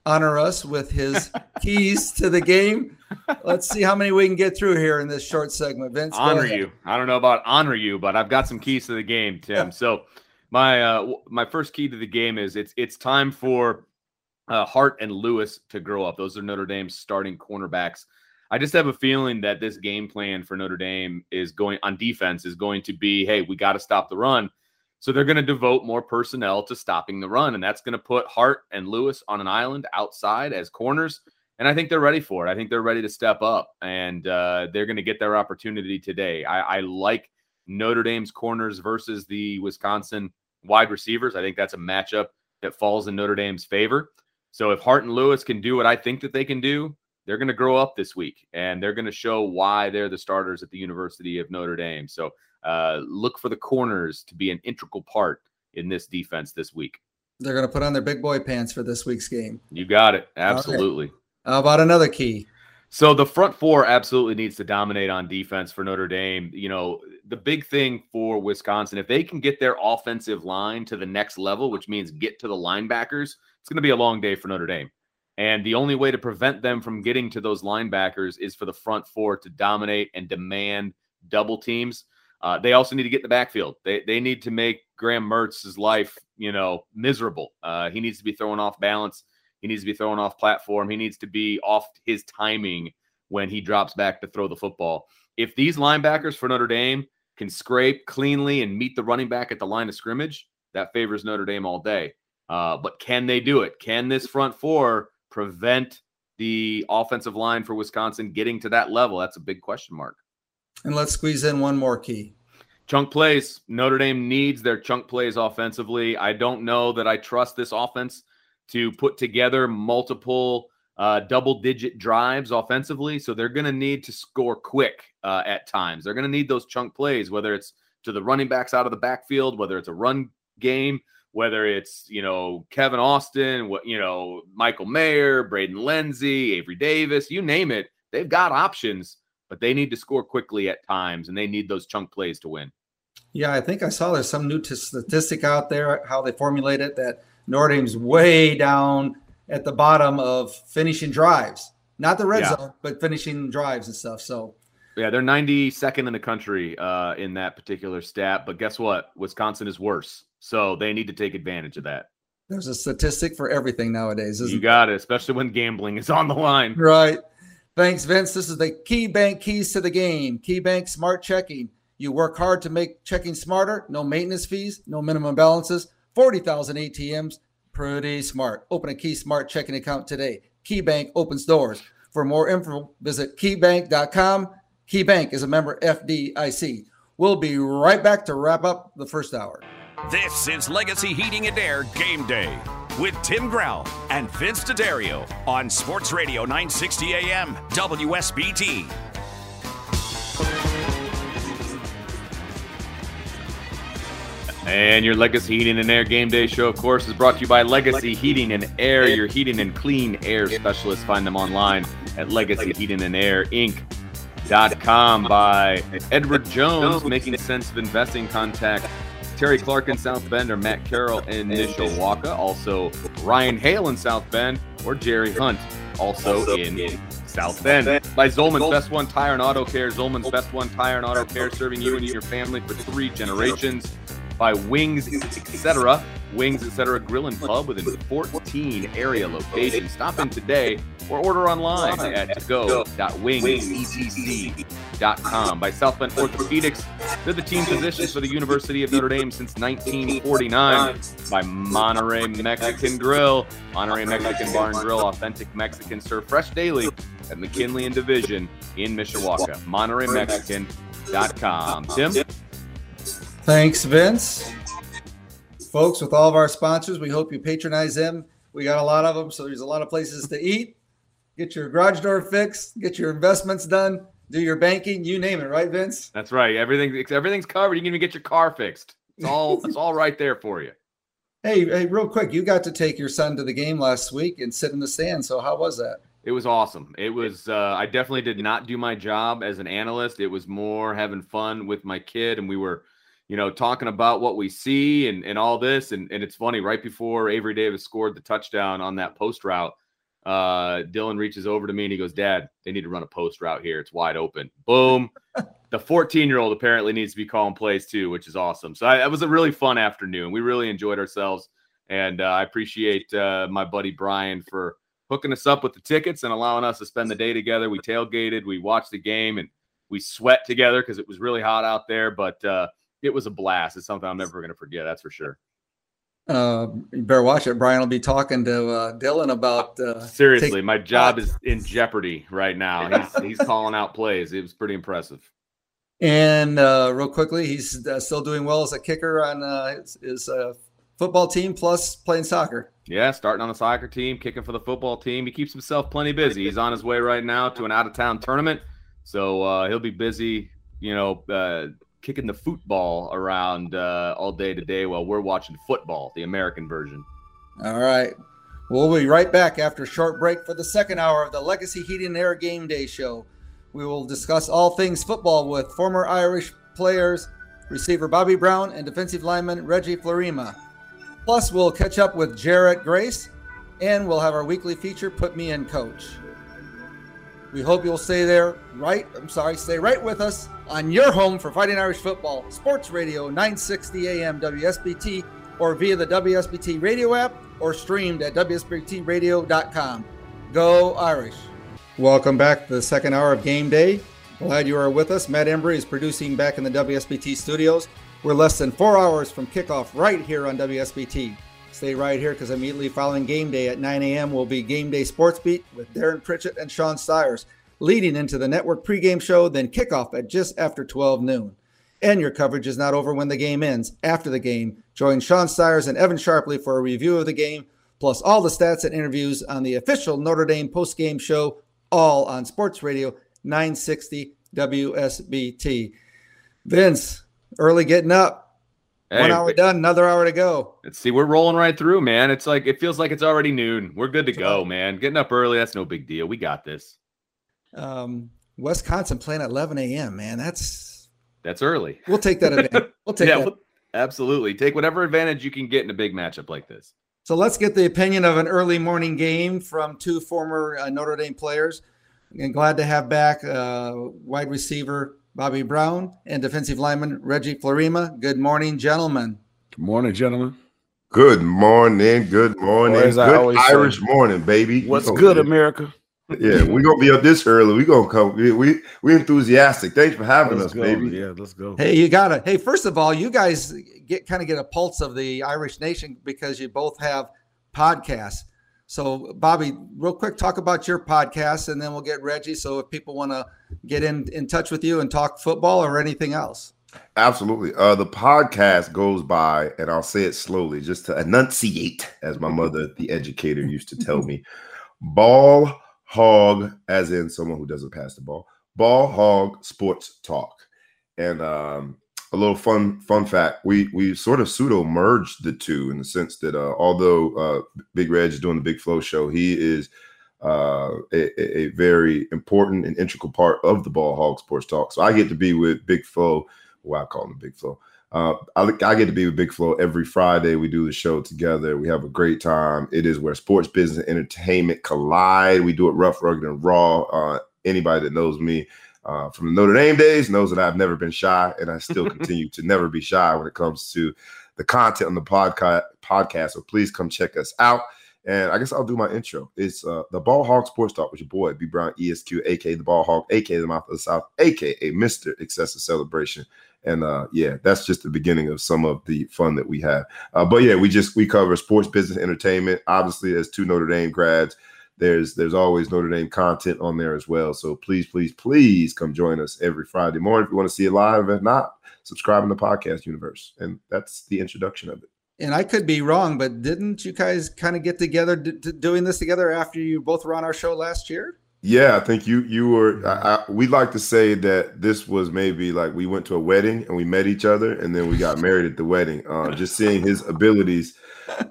honor us with his keys to the game. Let's see how many we can get through here in this short segment. Vince, honor you. I don't know about honor you, but I've got some keys to the game, Tim. Yeah. So my first key to the game is it's time for Hart and Lewis to grow up. Those are Notre Dame's starting cornerbacks. I just have a feeling that this game plan for Notre Dame is going on defense is going to be, hey, we got to stop the run. So they're going to devote more personnel to stopping the run, and that's going to put Hart and Lewis on an island outside as corners, and I think they're ready for it. I think they're ready to step up, and they're going to get their opportunity today. I like Notre Dame's corners versus the Wisconsin wide receivers. I think that's a matchup that falls in Notre Dame's favor. So if Hart and Lewis can do what I think that they can do, they're going to grow up this week, and they're going to show why they're the starters at the University of Notre Dame. So look for the corners to be an integral part in this defense this week. They're going to put on their big boy pants for this week's game. You got it. Absolutely. Okay. How about another key? So the front four absolutely needs to dominate on defense for Notre Dame. You know, the big thing for Wisconsin, if they can get their offensive line to the next level, which means get to the linebackers, it's going to be a long day for Notre Dame. And the only way to prevent them from getting to those linebackers is for the front four to dominate and demand double teams. They also need to get in the backfield. They need to make Graham Mertz's life, miserable. He needs to be thrown off balance. He needs to be thrown off platform. He needs to be off his timing when he drops back to throw the football. If these linebackers for Notre Dame can scrape cleanly and meet the running back at the line of scrimmage, that favors Notre Dame all day. But can they do it? Can this front four prevent the offensive line for Wisconsin getting to that level? That's a big question mark. And let's squeeze in one more key. Chunk plays. Notre Dame needs their chunk plays offensively. I don't know that I trust this offense to put together multiple double-digit drives offensively, so they're going to need to score quick at times. They're going to need those chunk plays, whether it's to the running backs out of the backfield, whether it's a run game, whether it's, Kevin Austin, Michael Mayer, Braden Lindsay, Avery Davis, you name it. They've got options, but they need to score quickly at times, and they need those chunk plays to win. Yeah, I think I saw there's some new statistic out there, how they formulate it, that Notre Dame's way down at the bottom of finishing drives. Not the red zone, but finishing drives and stuff. So, yeah, they're 92nd in the country in that particular stat. But guess what? Wisconsin is worse. So they need to take advantage of that. There's a statistic for everything nowadays, isn't there? You got it, especially when gambling is on the line. Right. Thanks, Vince. This is the Key Bank Keys to the Game. Key Bank Smart Checking. You work hard to make checking smarter. No maintenance fees, no minimum balances, 40,000 ATMs. Pretty smart. Open a Key Smart checking account today. Key Bank opens doors. For more info, visit keybank.com. Key Bank is a member FDIC. We'll be right back to wrap up the first hour. This is Legacy Heating and Air Game Day with Tim Grau and Vince D'Addario on Sports Radio 960 AM WSBT. And your Legacy Heating and Air Game Day show, of course, is brought to you by Legacy Heating and Air, your heating and clean air specialist. Find them online at LegacyHeatingAndAirInc.com. By Edward Jones, Making Sense of Investing. Contact Terry Clark in South Bend or Matt Carroll in Mishawaka. Also Ryan Hale in South Bend or Jerry Hunt also in South Bend. By Zollman's Best One Tire and Auto Care. Zollman's Best One Tire and Auto Care, serving you and your family for 3 generations. By Wings Etc. Wings Etc. Grill and Pub within 14 area locations. Stop in today or order online at go.wingsecc.com. By South Bend Orthopedics, they're the team physicians for the University of Notre Dame since 1949. By Monterey Mexican Grill. Monterey Mexican Bar and Grill, authentic Mexican served fresh daily at McKinley and Division in Mishawaka. MontereyMexican.com. Tim? Thanks, Vince. Folks, with all of our sponsors, we hope you patronize them. We got a lot of them, so there's a lot of places to eat. Get your garage door fixed. Get your investments done. Do your banking. You name it, right, Vince? That's right. Everything's covered. You can even get your car fixed. It's all right there for you. Hey, real quick, you got to take your son to the game last week and sit in the stands. So how was that? It was awesome. It was, I definitely did not do my job as an analyst. It was more having fun with my kid, and we were, talking about what we see and all this. And it's funny, right before Avery Davis scored the touchdown on that post route, Dylan reaches over to me and he goes, "Dad, they need to run a post route here. It's wide open." Boom. The 14-year-old apparently needs to be calling plays too, which is awesome. So it was a really fun afternoon. We really enjoyed ourselves. And I appreciate my buddy Brian for hooking us up with the tickets and allowing us to spend the day together. We tailgated, we watched the game, and we sweat together because it was really hot out there. But it was a blast. It's something I'm never going to forget. That's for sure. You better watch it. Brian will be talking to Dylan about. Seriously, my job is in jeopardy right now. He's calling out plays. It was pretty impressive. And real quickly, he's still doing well as a kicker on his football team, plus playing soccer. Yeah, starting on the soccer team, kicking for the football team. He keeps himself plenty busy. He's on his way right now to an out-of-town tournament. So he'll be busy, kicking the football around all day today while we're watching football, the American version. All right. We'll be right back after a short break for the second hour of the Legacy Heating and Air Game Day Show. We will discuss all things football with former Irish players, receiver Bobby Brown, and defensive lineman Reggie Fleurima. Plus, we'll catch up with Jarrett Grace, and we'll have our weekly feature, Put Me in Coach. We hope you'll stay right with us on your home for Fighting Irish football, Sports Radio 960 AM WSBT, or via the WSBT radio app, or streamed at WSBTradio.com. Go Irish. Welcome back to the second hour of Game Day. Glad you are with us. Matt Embry is producing back in the WSBT studios. We're less than 4 hours from kickoff right here on WSBT. Stay right here, because immediately following game day at 9 a.m. will be Game Day Sports Beat with Darren Pritchett and Sean Stiers, leading into the network pregame show, then kickoff at just after 12 noon. And your coverage is not over when the game ends. After the game, join Sean Stiers and Evan Sharpley for a review of the game, plus all the stats and interviews on the official Notre Dame postgame show, all on Sports Radio 960 WSBT. Vince, early getting up. Hey, 1 hour done, another hour to go. Let's see, we're rolling right through, man. It's like, it feels like it's already noon. We're good to go, man. Getting up early, that's no big deal. We got this. Wisconsin playing at 11 a.m., man. That's early. We'll take that advantage. We'll absolutely take whatever advantage you can get in a big matchup like this. So let's get the opinion of an early morning game from two former Notre Dame players. And glad to have back wide receiver Bobby Brown and defensive lineman Reggie Fleurima. Good morning, gentlemen. Good morning, gentlemen. Good morning. Good morning. Good Irish morning, baby. What's good, America? Yeah, we're gonna be up this early. We're gonna come. We're enthusiastic. Thanks for having us, baby. Yeah, let's go. Hey, you gotta. Hey, first of all, you guys kind of get a pulse of the Irish nation because you both have podcasts. So, Bobby, real quick, talk about your podcast, and then we'll get Reggie. So, if people want to get in touch with you and talk football or anything else, absolutely. The podcast goes by, and I'll say it slowly, just to enunciate, as my mother, the educator, used to tell me, Ball Hog, as in someone who doesn't pass the ball. Ball Hog Sports Talk. And a little fun fact, we sort of pseudo merged the two in the sense that although Big Reg is doing the Big Flow Show, he is a very important and integral part of the Ball Hog Sports Talk. So I get to be with Big Flow. Well, I call him Big Flow. I get to be with Big Flow every Friday. We do the show together. We have a great time. It is where sports, business, entertainment collide. We do it rough, rugged, and raw. Anybody that knows me from the Notre Dame days knows that I've never been shy, and I still continue to never be shy when it comes to the content on the podcast. So please come check us out. And I guess I'll do my intro. It's the Ball Hog Sports Talk with your boy, B. Brown, ESQ, a.k.a. the Ball Hog, a.k.a. the Mouth of the South, a.k.a. Mr. Excessive Celebration. And, yeah, that's just the beginning of some of the fun that we have. But, yeah, we cover sports, business, entertainment. Obviously, as two Notre Dame grads, there's always Notre Dame content on there as well. So please, please, please come join us every Friday morning if you want to see it live. If not, subscribe in the podcast universe. And that's the introduction of it. And I could be wrong, but didn't you guys kind of get together doing this together after you both were on our show last year? Yeah, I think you were. We'd like to say that this was maybe like we went to a wedding and we met each other, and then we got married at the wedding. Just seeing his abilities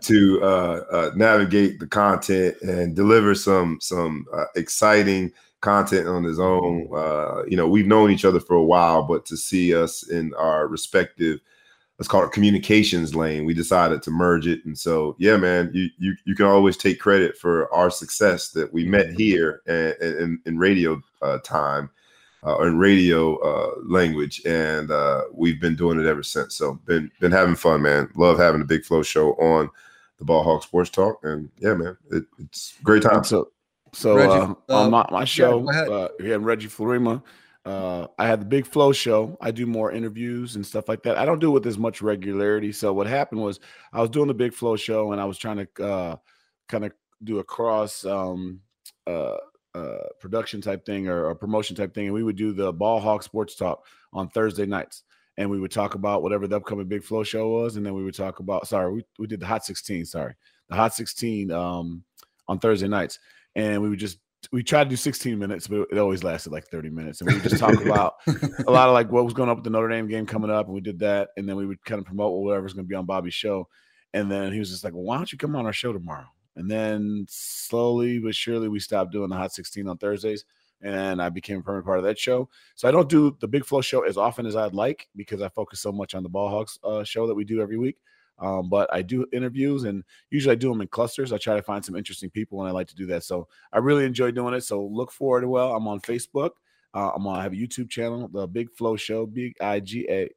to navigate the content and deliver some exciting content on his own. We've known each other for a while, but to see us in our respective, let's call it communications lane, we decided to merge it. And so, yeah, man, you can always take credit for our success that we met here in radio time or in radio language. And we've been doing it ever since. So been having fun, man. Love having the Big Flow Show on the Ball Hog Sports Talk. And yeah, man, it's a great time. So Reggie, on my show, yeah, Reggie Fleurima. I had the Big Flow Show. I do more interviews and stuff like that. I don't do it with as much regularity. So what happened was I was doing the Big Flow Show and I was trying to kind of do a cross production type thing or promotion type thing. And we would do the Ball Hog Sports Talk on Thursday nights. And we would talk about whatever the upcoming Big Flow Show was. And then we would talk about, we did the Hot 16, the Hot 16 on Thursday nights. And we would we tried to do 16 minutes, but it always lasted like 30 minutes. And we would just talk about a lot of like what was going on with the Notre Dame game coming up. And we did that. And then we would kind of promote whatever's going to be on Bobby's show. And then he was just like, well, why don't you come on our show tomorrow? And then slowly but surely we stopped doing the Hot 16 on Thursdays. And I became a permanent part of that show. So I don't do the Big Flow Show as often as I'd like because I focus so much on the Ball Hawks show that we do every week. But I do interviews and usually I do them in clusters. I try to find some interesting people and I like to do that. So I really enjoy doing it. So look forward to I'm on Facebook. I have a YouTube channel, The Big Flow Show, BIGFLO.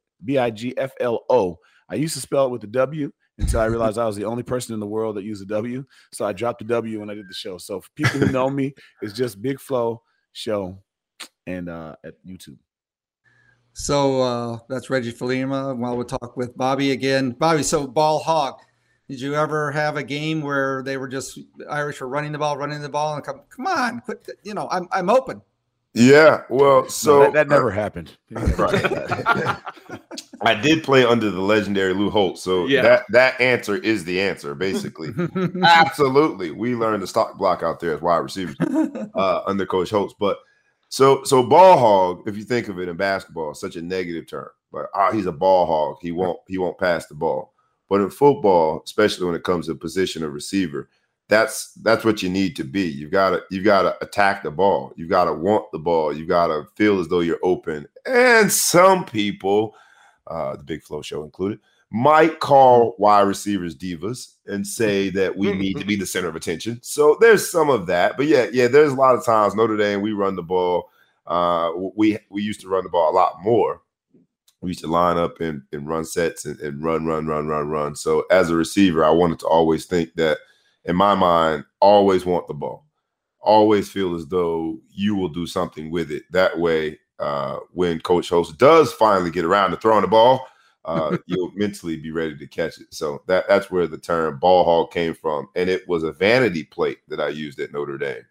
I used to spell it with a W until I realized I was the only person in the world that used a W. So I dropped the W when I did the show. So for people who know me, it's just Big Flow Show and at YouTube. So that's Reggie Fleurima. While we'll talk with Bobby again. Bobby, so Ball Hog, did you ever have a game where they were just Irish were running the ball, and come on, quit, I'm open. Yeah, well, so that never happened. Right. I did play under the legendary Lou Holtz, so yeah. that answer is the answer, basically. Absolutely, we learned the stock block out there as wide receivers under Coach Holtz, but. So ball hog, if you think of it in basketball, is such a negative term. Like, he's a ball hog. He won't pass the ball. But in football, especially when it comes to the position of receiver, that's what you need to be. You've got to attack the ball. You've got to want the ball. You've got to feel as though you're open. And some people, the Big Flow Show included, might call wide receivers divas and say that we need to be the center of attention. So there's some of that. But, yeah, there's a lot of times Notre Dame, we run the ball. We used to run the ball a lot more. We used to line up and run sets and run. So as a receiver, I wanted to always think that, in my mind, always want the ball. always feel as though you will do something with it. That way, when Coach Holtz does finally get around to throwing the ball, you'll mentally be ready to catch it. So that's where the term ball hog came from. And it was a vanity plate that I used at Notre Dame.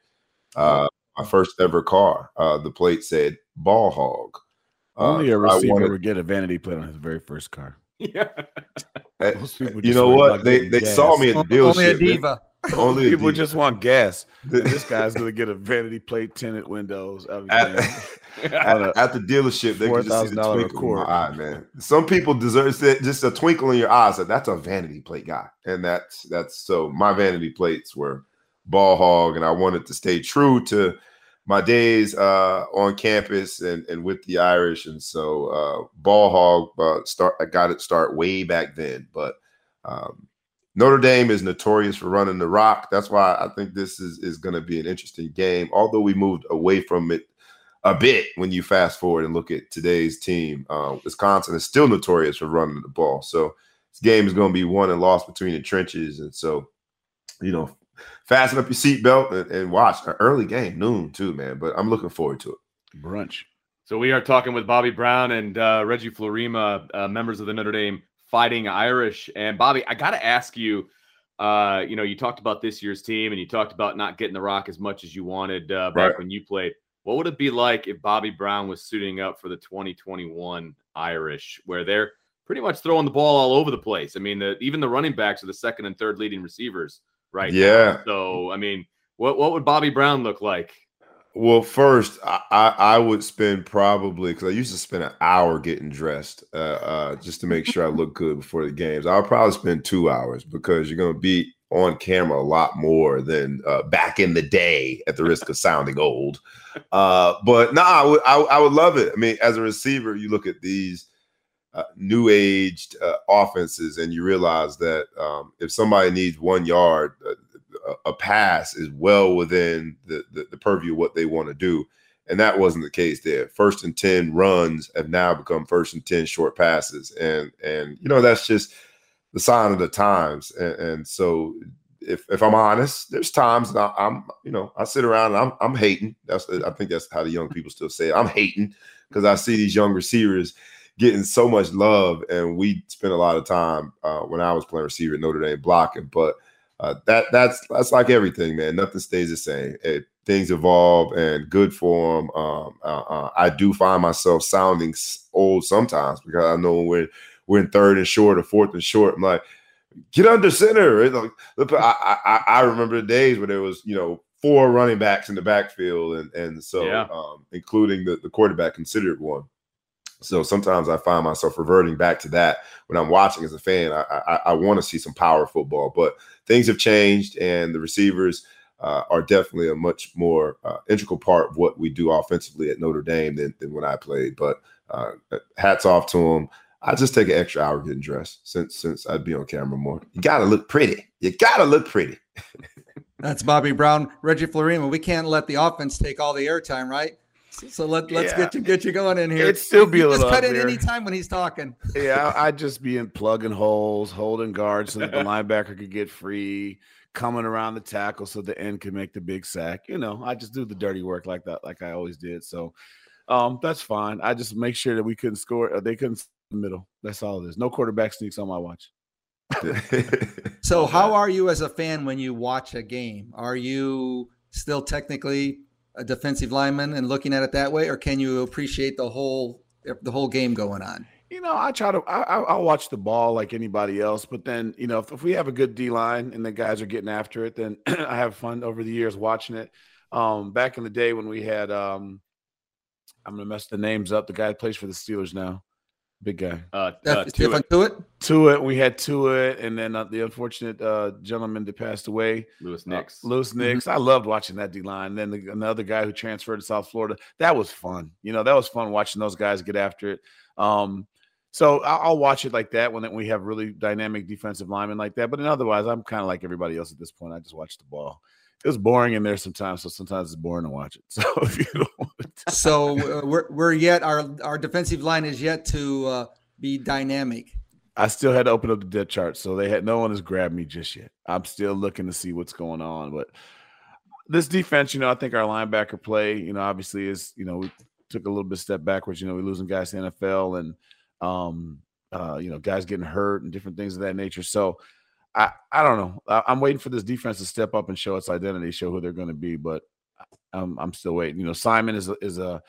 My first ever car, the plate said ball hog. Only a receiver would get a vanity plate on his very first car. Yeah. You know what? They saw me at the dealership. Only a diva. Only people just want gas. This guy's gonna get a vanity plate, tinted windows. At the dealership, they can just see the twinkle in my eye, man. Some people deserve just a twinkle in your eyes. Like, that's a vanity plate guy, and that's so. My vanity plates were ball hog, and I wanted to stay true to my days on campus and with the Irish, and so ball hog. I got it start way back then, but. Notre Dame is notorious for running the rock. That's why I think this is going to be an interesting game, although we moved away from it a bit when you fast forward and look at today's team. Wisconsin is still notorious for running the ball. So this game is going to be won and lost between the trenches. And so, you know, fasten up your seatbelt and watch. An early game, noon too, man. But I'm looking forward to it. Brunch. So we are talking with Bobby Brown and Reggie Fleurima, members of the Notre Dame Fighting Irish. And Bobby, I got to ask you, you know, you talked about this year's team and you talked about not getting the rock as much as you wanted back when you played. What would it be like if Bobby Brown was suiting up for the 2021 Irish, where they're pretty much throwing the ball all over the place? I mean, even the running backs are the second and third leading receivers right now. So, I mean, what would Bobby Brown look like? Well, first, I would spend probably, because I used to spend an hour getting dressed just to make sure I look good before the games. I'll probably spend 2 hours because you're going to be on camera a lot more than back in the day, at the risk of sounding old. But I would love it. I mean, as a receiver, you look at these new-aged offenses and you realize that if somebody needs 1 yard, a pass is well within the purview of what they want to do. And that wasn't the case there. First and 10 runs have now become first and 10 short passes. And you know, that's just the sign of the times. And so if I'm honest, there's times that I sit around and I'm hating. I think that's how the young people still say it. I'm hating because I see these young receivers getting so much love. And we spent a lot of time when I was playing receiver at Notre Dame blocking, but that's like everything, man. Nothing stays the same. Things evolve, and good for them. I do find myself sounding old sometimes because I know when we're in third and short or fourth and short, I'm like, get under center. I remember the days where there was, you know, 4 running backs in the backfield, and so including the quarterback considered one. So sometimes I find myself reverting back to that when I'm watching as a fan. I want to see some power football, but things have changed, and the receivers are definitely a much more integral part of what we do offensively at Notre Dame than when I played. But hats off to them. I just take an extra hour getting dressed since I'd be on camera more. You got to look pretty. That's Bobby Brown, Reggie Fleurima. We can't let the offense take all the airtime, right? So let's get you going in here. It'd still be a little. Just cut in any time when he's talking. Yeah, I'd just be in plugging holes, holding guards so that the linebacker could get free, coming around the tackle so the end could make the big sack. You know, I just do the dirty work like that, like I always did. So that's fine. I just make sure that we couldn't score. Or they couldn't score in the middle. That's all it is. No quarterback sneaks on my watch. So how are you as a fan when you watch a game? Are you still technically a defensive lineman and looking at it that way, or can you appreciate the whole game going on? You know, I'll watch the ball like anybody else, but then, you know, if we have a good D line and the guys are getting after it, then I have fun over the years watching it. Back in the day when we had, I'm going to mess the names up. The guy that plays for the Steelers now, big guy. Stefan Tuitt? Tuitt. We had Tuitt, and then the unfortunate gentleman that passed away. Lewis Nix. Mm-hmm. I loved watching that D-line. Then another guy who transferred to South Florida. That was fun. You know, that was fun watching those guys get after it. So I'll watch it like that when we have really dynamic defensive linemen like that. But then otherwise, I'm kind of like everybody else at this point. I just watch the ball. It was boring in there sometimes, so sometimes it's boring to watch it. So if you don't want to. So we're yet our defensive line is yet to be dynamic. I still had to open up the depth chart, so no one has grabbed me just yet. I'm still looking to see what's going on, but This defense, you know, I think our linebacker play, you know, obviously is, you know, we took a little bit step backwards. You know, we're losing guys to the NFL and, you know, guys getting hurt and different things of that nature. So I don't know. I'm waiting for this defense to step up and show its identity, show who they're going to be. But I'm still waiting. You know, Simon is a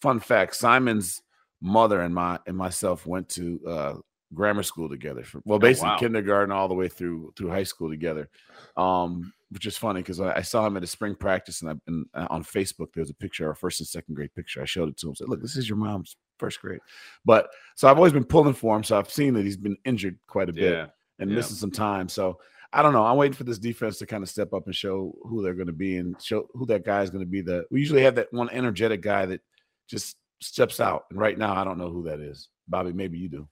fun fact. Simon's mother and myself went to grammar school together. Well, basically kindergarten all the way through high school together. Which is funny because I saw him at a spring practice, and on Facebook there's a picture, our first and second grade picture. I showed it to him. I said, "Look, this is your mom's first grade." But so I've always been pulling for him. So I've seen that he's been injured quite a bit and missing some time. So I don't know. I'm waiting for this defense to kind of step up and show who they're going to be and show who that guy is going to be. We usually have that one energetic guy that just steps out. And right now, I don't know who that is. Bobby, maybe you do.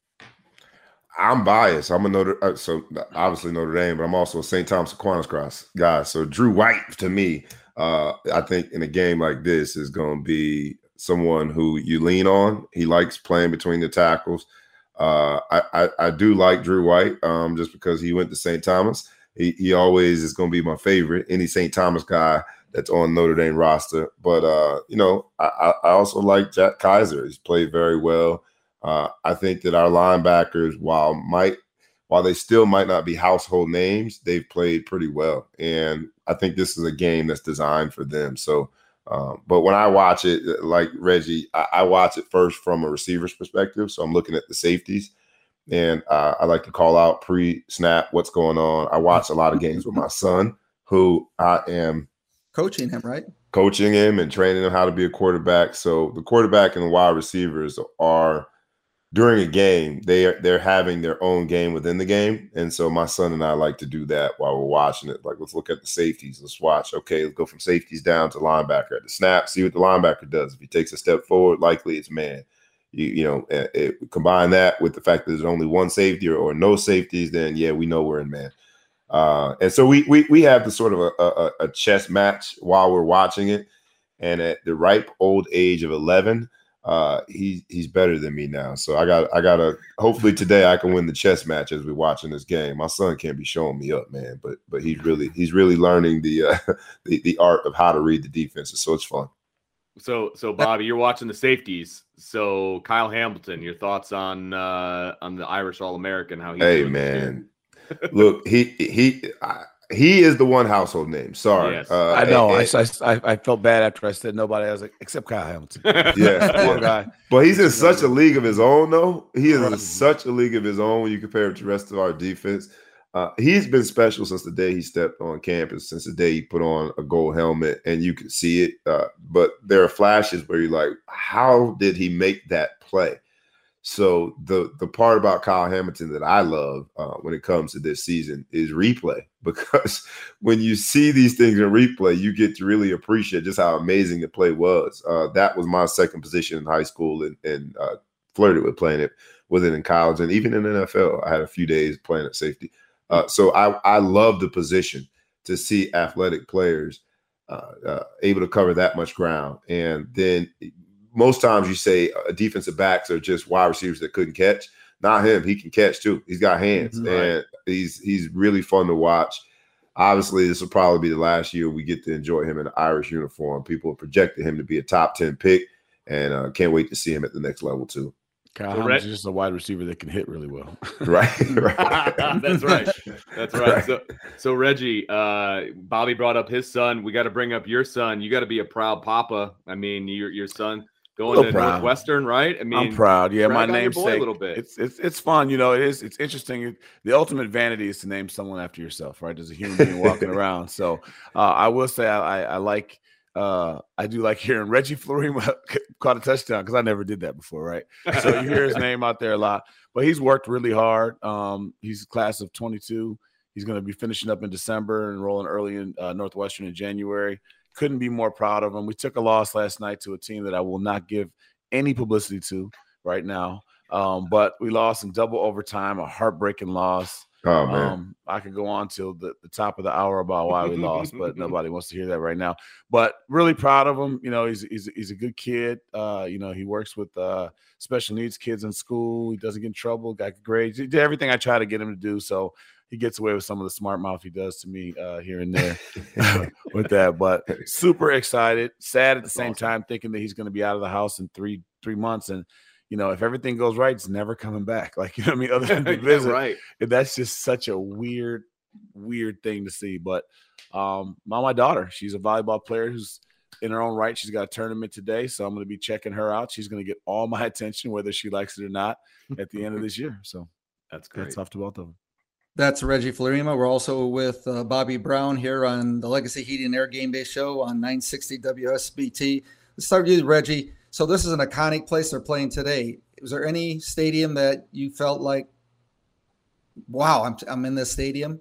I'm biased. I'm a Notre Dame, but I'm also a St. Thomas Aquinas guy. So Drew White, to me, I think in a game like this is going to be someone who you lean on. He likes playing between the tackles. I do like Drew White just because he went to St. Thomas. He always is going to be my favorite, any St. Thomas guy that's on Notre Dame roster. But, you know, I also like Jack Kaiser. He's played very well. I think that our linebackers, while they still might not be household names, they've played pretty well. And I think this is a game that's designed for them. So, but when I watch it, like Reggie, I watch it first from a receiver's perspective. So I'm looking at the safeties, and I like to call out pre-snap what's going on. I watch a lot of games with my son, who I am coaching him, right? Coaching him and training him how to be a quarterback. So the quarterback and the wide receivers are – during a game, they're having their own game within the game. And so my son and I like to do that while we're watching it. Like, let's look at the safeties. Let's watch. Okay, let's go from safeties down to linebacker at the snap. See what the linebacker does. If he takes a step forward, likely it's man. You know, combine that with the fact that there's only one safety or no safeties, then, yeah, we know we're in man. And so we have the sort of a chess match while we're watching it. And at the ripe old age of 11 – he's better than me now, so I gotta hopefully today I can win the chess match as we're watching this game. My son can't be showing me up, man, but he's really learning the art of how to read the defenses, so it's fun. So Bobby, you're watching the safeties. So Kyle Hamilton, your thoughts on the Irish All-American? How he's doing, man? Look, he is the one household name. Sorry. Yes. I know. I felt bad after I said nobody. I was like, except Kyle Hamilton. Yeah. Guy. But he's in such a league of his own, though. He is in such a league of his own when you compare him to the rest of our defense. He's been special since the day he stepped on campus, since the day he put on a gold helmet, and you could see it. But there are flashes where you're like, how did he make that play? So the part about Kyle Hamilton that I love when it comes to this season is replay, because when you see these things in replay, you get to really appreciate just how amazing the play was. That was my second position in high school, and flirted with playing it within in college and even in the NFL. I had a few days playing at safety. So I love the position to see athletic players able to cover that much ground. And then – most times you say defensive backs are just wide receivers that couldn't catch. Not him. He can catch too. He's got hands, and he's really fun to watch. Obviously, this will probably be the last year we get to enjoy him in an Irish uniform. People have projected him to be a top 10 pick, and can't wait to see him at the next level too. Kyle Hamilton's just a wide receiver that can hit really well. Right. That's right. That's right. So Reggie, Bobby brought up his son. We got to bring up your son. You got to be a proud papa. I mean, your son. Going to proud. Northwestern, right? I mean, I'm proud. Yeah, my namesake. It's fun, you know. It's interesting. The ultimate vanity is to name someone after yourself, right? There's a human being walking around. So I will say I like. I do like hearing Reggie Fleurima caught a touchdown, because I never did that before, right? So you hear his name out there a lot, but he's worked really hard. He's class of 22. He's going to be finishing up in December and rolling early in Northwestern in January. Couldn't be more proud of him. We took a loss last night to a team that I will not give any publicity to right now. But we lost in double overtime, a heartbreaking loss. Oh, man. I could go on till the top of the hour about why we lost, but nobody wants to hear that right now. But really proud of him. You know, he's a good kid. You know, he works with special needs kids in school. He doesn't get in trouble, got good grades. He did everything I try to get him to do, so he gets away with some of the smart mouth he does to me here and there with that. But super excited, sad at the same time, thinking that he's going to be out of the house in three months. And you know, if everything goes right, it's never coming back. Like, you know what I mean? Other than the visit. Right. That's just such a weird thing to see. But my daughter, she's a volleyball player who's in her own right. She's got a tournament today, so I'm going to be checking her out. She's going to get all my attention, whether she likes it or not, at the end of this year. So that's great. That's off to both of them. That's Reggie Fleurima. We're also with Bobby Brown here on the Legacy Heating and Air Game Day Show on 960 WSBT. Let's start with you, Reggie. So this is an iconic place they're playing today. Was there any stadium that you felt like, wow, I'm in this stadium?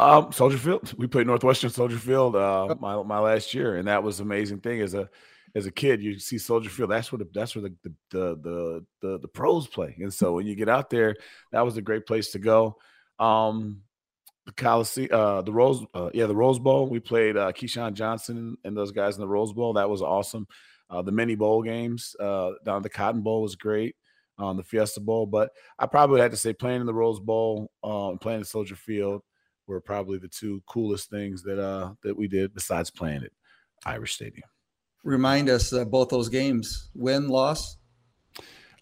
Soldier Field. We played Northwestern Soldier Field my last year, and that was an amazing thing. As a kid, you see Soldier Field. That's where the pros play. And so when you get out there, that was a great place to go. The Coliseum, the Rose Bowl. We played Keyshawn Johnson and those guys in the Rose Bowl. That was awesome. The mini bowl games down at the Cotton Bowl was great, the Fiesta Bowl. But I probably had to say playing in the Rose Bowl and playing at Soldier Field were probably the two coolest things that we did besides playing at Irish Stadium. Remind us both those games, win, loss?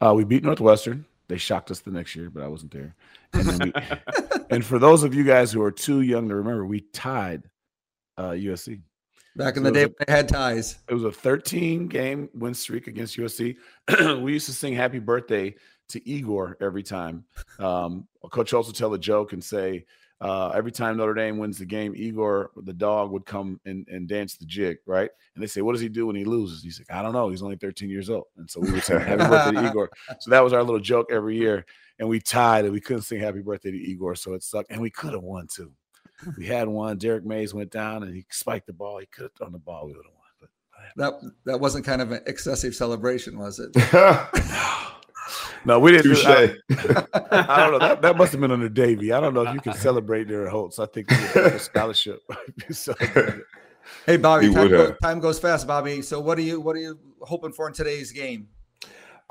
We beat Northwestern. They shocked us the next year, but I wasn't there. And, and for those of you guys who are too young to remember, we tied USC. Back in the day when they had ties. It was a 13-game win streak against USC. We used to sing happy birthday to Igor every time. Coach Holtz would tell a joke and say, every time Notre Dame wins the game, Igor, the dog, would come and dance the jig, right? And they say, what does he do when he loses? He's like, I don't know. He's only 13 years old. And so we would say, happy birthday to Igor. So that was our little joke every year. And we tied, and we couldn't sing happy birthday to Igor, so it sucked. And we could have won, too. We had one. Jarrett Mays went down and he spiked the ball. He could have thrown the ball. We would have won. But that wasn't kind of an excessive celebration, was it? No, we didn't. I don't know. That must have been under Davey. I don't know if you can celebrate there at Holtz. I think a scholarship. Hey, Bobby, time goes fast, Bobby. So what are you hoping for in today's game?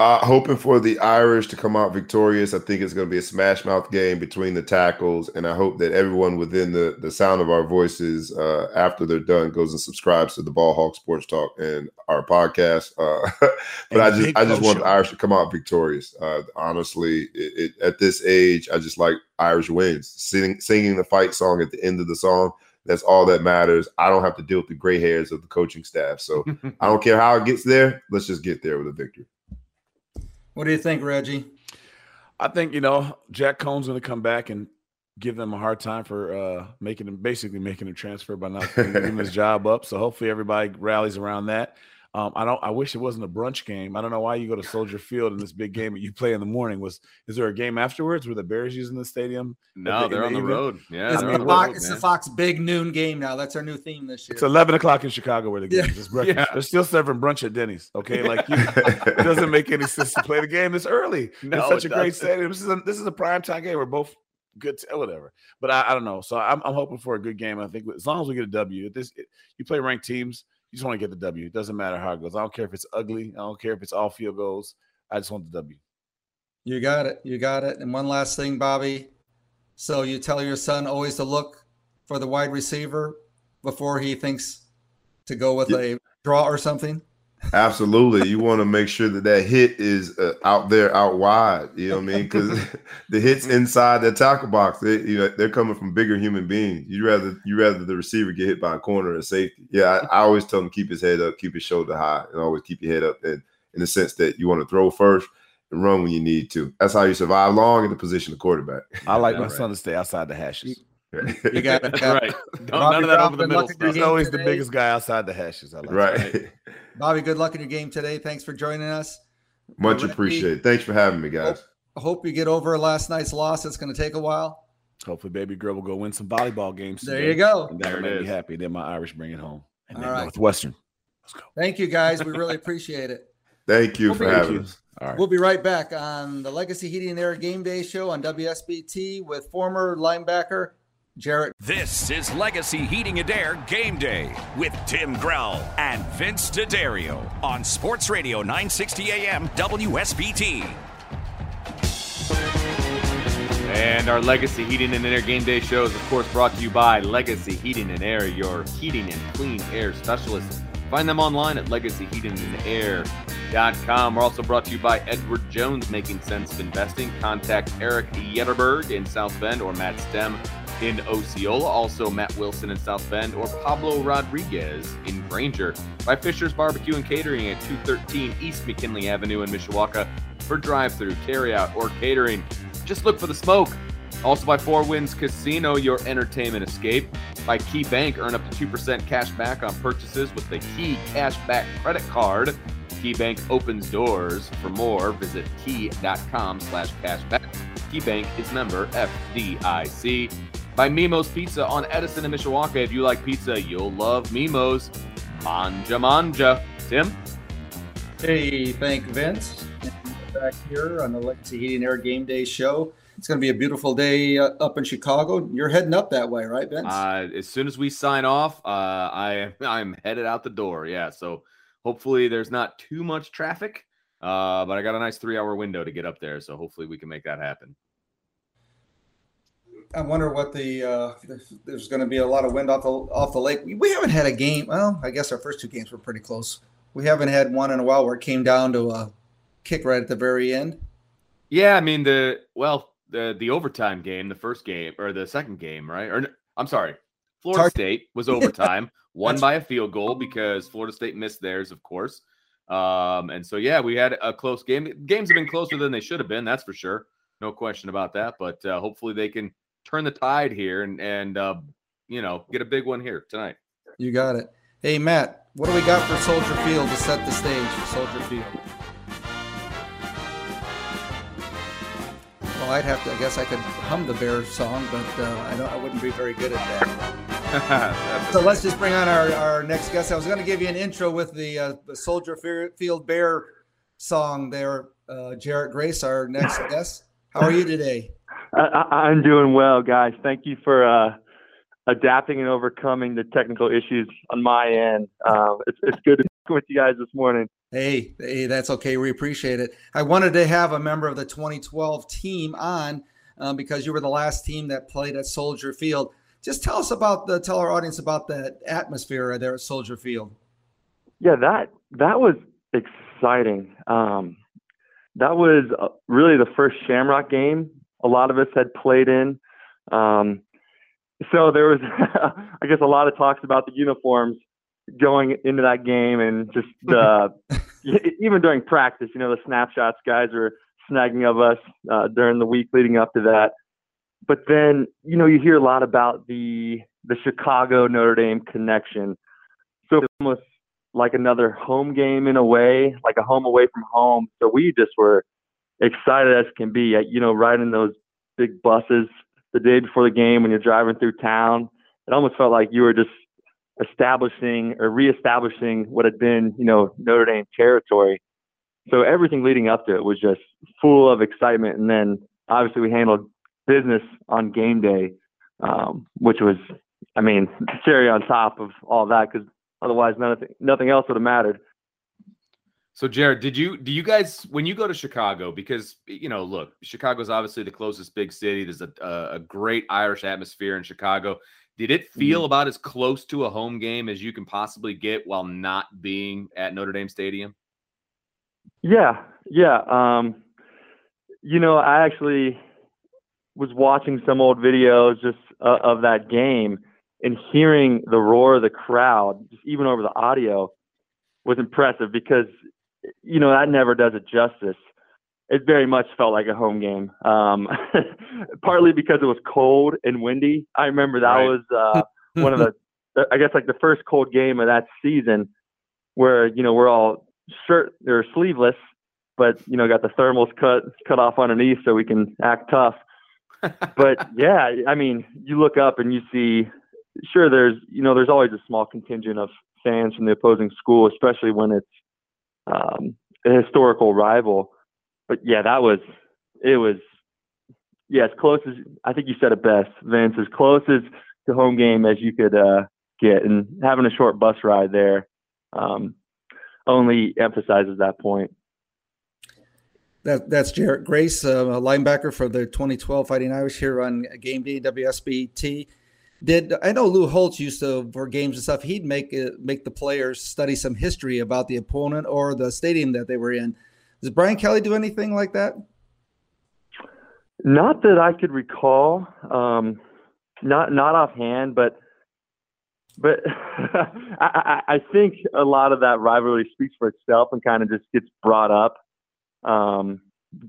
Hoping for the Irish to come out victorious. I think it's going to be a smash-mouth game between the tackles, and I hope that everyone within the sound of our voices after they're done goes and subscribes to the Ball Hawk Sports Talk and our podcast. But I just want the Irish to come out victorious. Honestly, at this age, I just like Irish wins. Singing the fight song at the end of the song, that's all that matters. I don't have to deal with the gray hairs of the coaching staff. So I don't care how it gets there. Let's just get there with a victory. What do you think, Reggie? I think, you know, Jack Coan's going to come back and give them a hard time for making him transfer by not giving his job up. So hopefully everybody rallies around that. I wish it wasn't a brunch game. I don't know why you go to Soldier Field in this big game that you play in the morning. Is there a game afterwards? Were the Bears using the stadium? No, they're on the road. Yeah, it's the Fox big noon game now. That's our new theme this year. It's 11 o'clock in Chicago where the game is. Yeah. They're still serving brunch at Denny's. Okay, like it doesn't make any sense to play the game this early. No, it's such a great stadium. This is a primetime game. We're both good, whatever. But I don't know. So I'm hoping for a good game. I think as long as we get a W, you play ranked teams. You just want to get the W. It doesn't matter how it goes. I don't care if it's ugly. I don't care if it's all field goals. I just want the W. You got it. You got it. And one last thing, Bobby. So you tell your son always to look for the wide receiver before he thinks to go with a draw or something? Absolutely. You want to make sure that hit is out there, out wide. You know what I mean? Because the hit's inside that tackle box. They're coming from bigger human beings. You'd rather the receiver get hit by a corner or safety. Yeah, I always tell him keep his head up, keep his shoulder high, and always keep your head up. And in the sense that you want to throw first and run when you need to. That's how you survive long in the position of quarterback. I like my son to stay outside the hashes. You got it. Right. None of that over the middle. He's always the biggest guy outside the hashes. I like right. That. Bobby, good luck in your game today. Thanks for joining us. Much appreciated. Thanks for having me, guys. I hope you get over last night's loss. It's going to take a while. Hopefully, baby girl will go win some volleyball games. There today. You go. And that'll make me happy. Then my Irish bring it home. And then Northwestern. Let's go. Thank you, guys. We really appreciate it. Thank you for having us. All right. We'll be right back on the Legacy Heating and Air Game Day Show on WSBT with former linebacker Jarrett. This is Legacy Heating and Air Game Day with Tim Grell and Vince D'Addario on Sports Radio 960 AM WSBT. And our Legacy Heating and Air Game Day Show is, of course, brought to you by Legacy Heating and Air, your heating and clean air specialist. Find them online at legacyheatingandair.com. We're also brought to you by Edward Jones, Making Sense of Investing. Contact Eric Yetterberg in South Bend or Matt Stem in Osceola. Also Matt Wilson in South Bend or Pablo Rodriguez in Granger. By Fisher's Barbecue and Catering at 213 East McKinley Avenue in Mishawaka for drive-through, carry-out, or catering. Just look for the smoke. Also by Four Winds Casino, your entertainment escape. By Key Bank, earn up to 2% cash back on purchases with the Key Cashback Credit Card. Key Bank opens doors. For more, visit key.com/cashback. Key Bank is member FDIC. By Mimo's Pizza on Edison and Mishawaka. If you like pizza, you'll love Mimo's. Manja, manja. Tim? Hey, thank Vince. Back here on the Legacy Heating and Air Game Day Show. It's going to be a beautiful day up in Chicago. You're heading up that way, right, Vince? As soon as we sign off, I'm headed out the door. Yeah, so hopefully there's not too much traffic, but I got a nice 3-hour window to get up there, so hopefully we can make that happen. I wonder what there's going to be a lot of wind off the lake. We haven't had a game. Well, I guess our first two games were pretty close. We haven't had one in a while where it came down to a kick right at the very end. Yeah, I mean the overtime game, the first game or the second game, right? Or I'm sorry, Florida State was overtime, won by a field goal because Florida State missed theirs, of course. And so yeah, we had a close game. Games have been closer than they should have been, that's for sure, no question about that. But hopefully they can turn the tide here and get a big one here tonight. You got it. Hey Matt, what do we got for Soldier Field to set the stage for Soldier Field? I'd have to. I guess I could hum the Bears song, but I wouldn't be very good at that. So let's just bring on our next guest. I was going to give you an intro with the Soldier Field Bear song there. Jarrett Grace, our next guest. How are you today? I'm doing well, guys. Thank you for adapting and overcoming the technical issues on my end. It's good to talk with you guys this morning. Hey, that's okay. We appreciate it. I wanted to have a member of the 2012 team on because you were the last team that played at Soldier Field. Just tell our audience about that atmosphere there at Soldier Field. Yeah, that was exciting. That was really the first Shamrock game a lot of us had played in. So there was, I guess, a lot of talks about the uniforms going into that game, and just even during practice, the snapshots guys were snagging of us during the week leading up to that. But then, you hear a lot about the Chicago Notre Dame connection. So it's almost like another home game in a way, like a home away from home. So we just were excited as can be, riding those big buses the day before the game when you're driving through town. It almost felt like you were just reestablishing what had been, Notre Dame territory. So everything leading up to it was just full of excitement. And then obviously we handled business on game day, which was, cherry on top of all that, because otherwise nothing else would have mattered. So Jared, do you guys, when you go to Chicago, because, look, Chicago's obviously the closest big city. There's a great Irish atmosphere in Chicago. Did it feel about as close to a home game as you can possibly get while not being at Notre Dame Stadium? Yeah. I actually was watching some old videos just of that game, and hearing the roar of the crowd, just even over the audio, was impressive because, that never does it justice. It very much felt like a home game, partly because it was cold and windy. I remember that was one of the, I guess, like the first cold game of that season where, we're all shirt or sleeveless, but, got the thermals cut off underneath so we can act tough. But yeah, you look up and you see, sure, there's always a small contingent of fans from the opposing school, especially when it's a historical rival. But yeah, that was, it was, yeah, as close as, I think you said it best, Vince, as close as to home game as you could get. And having a short bus ride there only emphasizes that point. That's Jarrett Grace, a linebacker for the 2012 Fighting Irish here on Game Day WSBT. I know Lou Holtz used to, for games and stuff, he'd make the players study some history about the opponent or the stadium that they were in. Does Brian Kelly do anything like that? Not that I could recall, not offhand, but I think a lot of that rivalry speaks for itself and kind of just gets brought up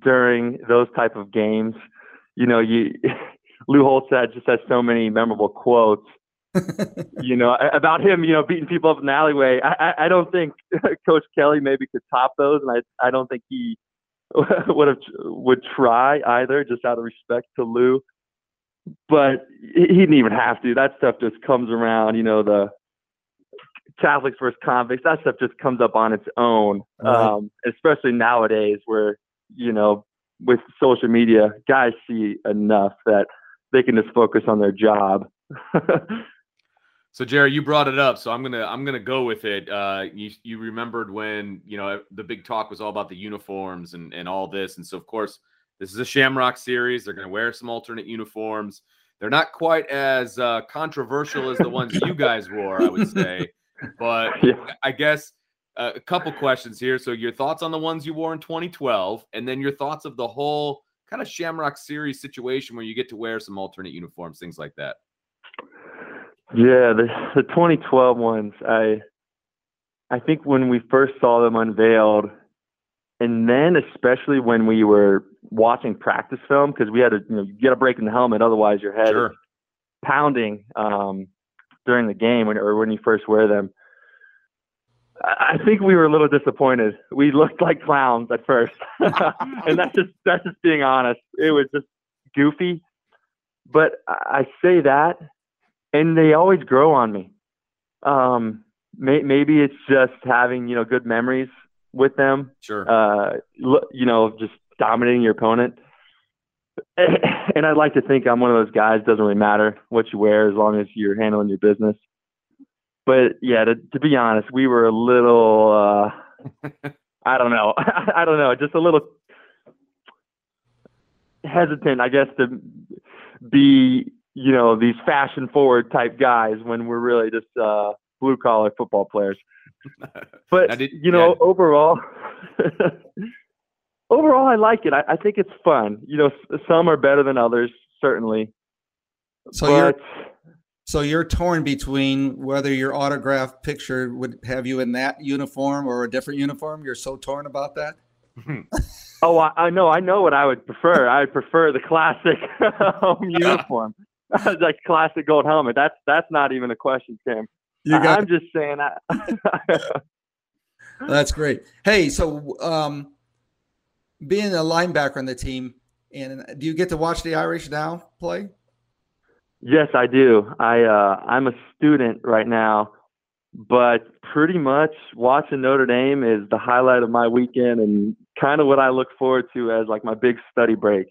during those type of games. You know, Lou Holtz just has so many memorable quotes, you know, about him, you know, beating people up in the alleyway. I don't think Coach Kelly maybe could top those, and I don't think he would try either, just out of respect to Lou. But he didn't even have to. That stuff just comes around, you know, the Catholics versus convicts. That stuff just comes up on its own, right. Especially nowadays where, you know, with social media, guys see enough that they can just focus on their job. So, Jerry, you brought it up, so I'm gonna go with it. You remembered when, you know, the big talk was all about the uniforms and all this, and so of course this is a Shamrock Series. They're going to wear some alternate uniforms. They're not quite as controversial as the ones you guys wore, I would say. But yeah. I guess a couple questions here. So your thoughts on the ones you wore in 2012, and then your thoughts of the whole kind of Shamrock Series situation where you get to wear some alternate uniforms, things like that. Yeah, the 2012 ones, I think when we first saw them unveiled, and then especially when we were watching practice film, because we had to, you know, you get a break in the helmet, otherwise your head is pounding during the game when you first wear them. I think we were a little disappointed. We looked like clowns at first, and that's just being honest. It was just goofy, but I say that. And they always grow on me. Maybe it's just having, you know, good memories with them. Sure. You know, just dominating your opponent. And I'd like to think I'm one of those guys. Doesn't really matter what you wear as long as you're handling your business. But yeah, to be honest, we were a little. I don't know. Just a little hesitant, I guess, to be, you know, these fashion forward type guys when we're really just blue collar football players. But you know, overall I like it. I think it's fun. You know, some are better than others, certainly. So you're torn between whether your autograph picture would have you in that uniform or a different uniform. You're so torn about that. Oh, I know what I would prefer. I would prefer the classic home uniform. Like classic gold helmet. That's not even a question, Tim. I'm just saying that. That's great. Hey, so being a linebacker on the team, and do you get to watch the Irish now play? Yes, I do. I'm a student right now, but pretty much watching Notre Dame is the highlight of my weekend and kind of what I look forward to as like my big study break.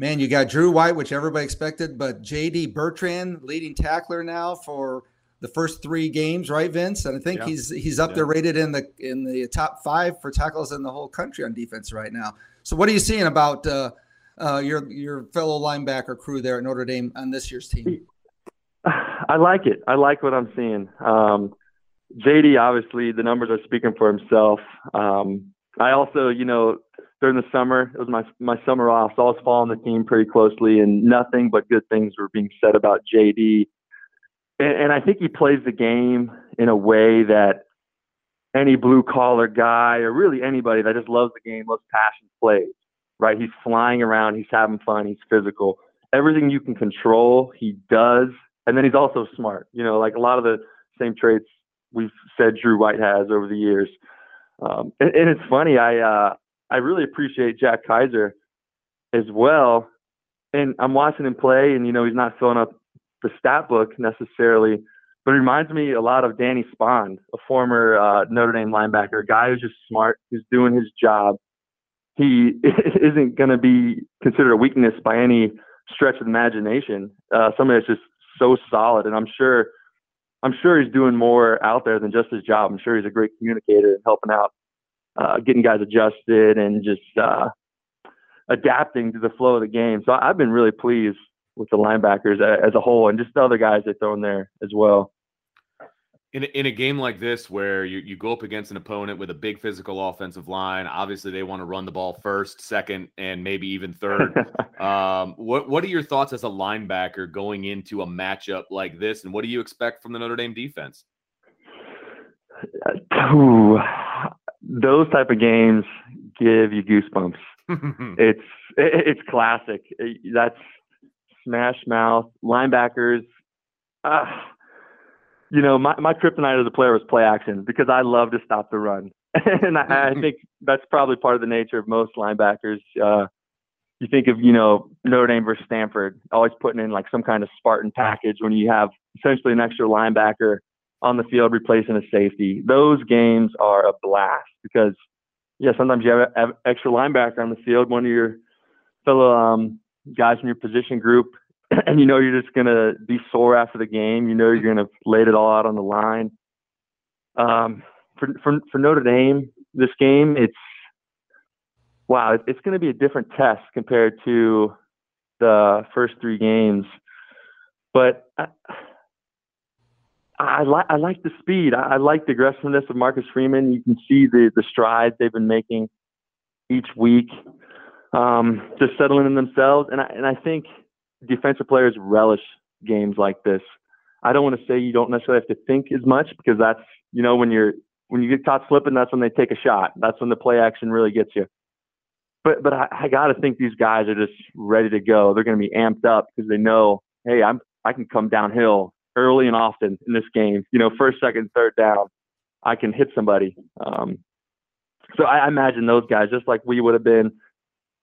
Man, you got Drew White, which everybody expected, but J.D. Bertrand, leading tackler now for the first three games, right, Vince? And I think he's up there, rated in the top five for tackles in the whole country on defense right now. So what are you seeing about your fellow linebacker crew there at Notre Dame on this year's team? I like it. I like what I'm seeing. J.D., obviously, the numbers are speaking for himself. I also, you know, during the summer, it was my summer off, so I was following the team pretty closely, and nothing but good things were being said about JD. And I think he plays the game in a way that any blue-collar guy, or really anybody that just loves the game, loves passion, plays, right? He's flying around. He's having fun. He's physical. Everything you can control, he does. And then he's also smart. You know, like a lot of the same traits we've said Drew White has over the years. And it's funny, I really appreciate Jack Kaiser as well. And I'm watching him play, and, you know, he's not filling up the stat book necessarily, but it reminds me a lot of Danny Spond, a former Notre Dame linebacker, a guy who's just smart, who's doing his job, he isn't going to be considered a weakness by any stretch of the imagination. Somebody that's just so solid, and I'm sure he's doing more out there than just his job. I'm sure he's a great communicator and helping out, getting guys adjusted and just adapting to the flow of the game. So I've been really pleased with the linebackers as a whole, and just the other guys they throw in there as well. In a game like this where you go up against an opponent with a big physical offensive line, obviously they want to run the ball first, second, and maybe even third. What are your thoughts as a linebacker going into a matchup like this, and what do you expect from the Notre Dame defense? Ooh, those type of games give you goosebumps. It's classic. That's smash mouth. Linebackers, you know, my kryptonite as a player was play action because I love to stop the run. And I think that's probably part of the nature of most linebackers. You think of, you know, Notre Dame versus Stanford, always putting in like some kind of Spartan package when you have essentially an extra linebacker on the field replacing a safety. Those games are a blast because, yeah, sometimes you have an extra linebacker on the field, one of your fellow guys in your position group, and you know you're just going to be sore after the game. You know you're going to lay it all out on the line. For Notre Dame, this game, it's going to be a different test compared to the first three games. But I like the speed. I like the aggressiveness of Marcus Freeman. You can see the strides they've been making each week, just settling in themselves. And I think defensive players relish games like this. I don't want to say you don't necessarily have to think as much because that's, you know, when you get caught slipping, that's when they take a shot. That's when the play action really gets you. But I got to think these guys are just ready to go. They're going to be amped up because they know, hey, I can come downhill early and often in this game. You know, first, second, third down, I can hit somebody. So I imagine those guys, just like we would have been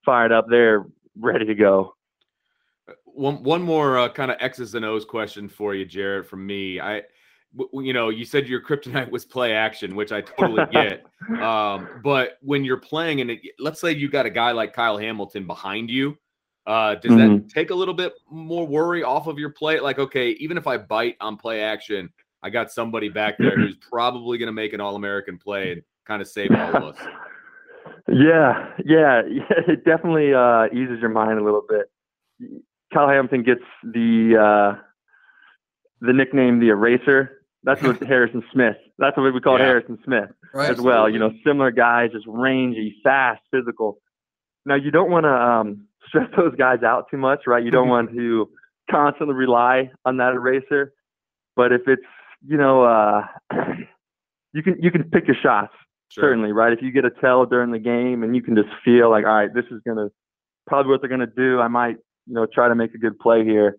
fired up, they're ready to go. One more kind of X's and O's question for you, Jarrett, from me. You know, you said your kryptonite was play action, which I totally get. But when you're playing, and let's say you got a guy like Kyle Hamilton behind you, does that take a little bit more worry off of your play? Like, okay, even if I bite on play action, I got somebody back there who's probably going to make an All-American play and kind of save all of us. Yeah. It definitely eases your mind a little bit. Kyle Hamilton gets the nickname the Eraser. That's what Harrison Smith. That's what we call Harrison Smith as well. You know, similar guys, just rangy, fast, physical. Now you don't want to stress those guys out too much, right? You don't want to constantly rely on that Eraser. But if it's, you know, you can pick your shots, certainly, right? If you get a tell during the game and you can just feel like, all right, this is going to probably what they're going to do. I might, you know, try to make a good play here.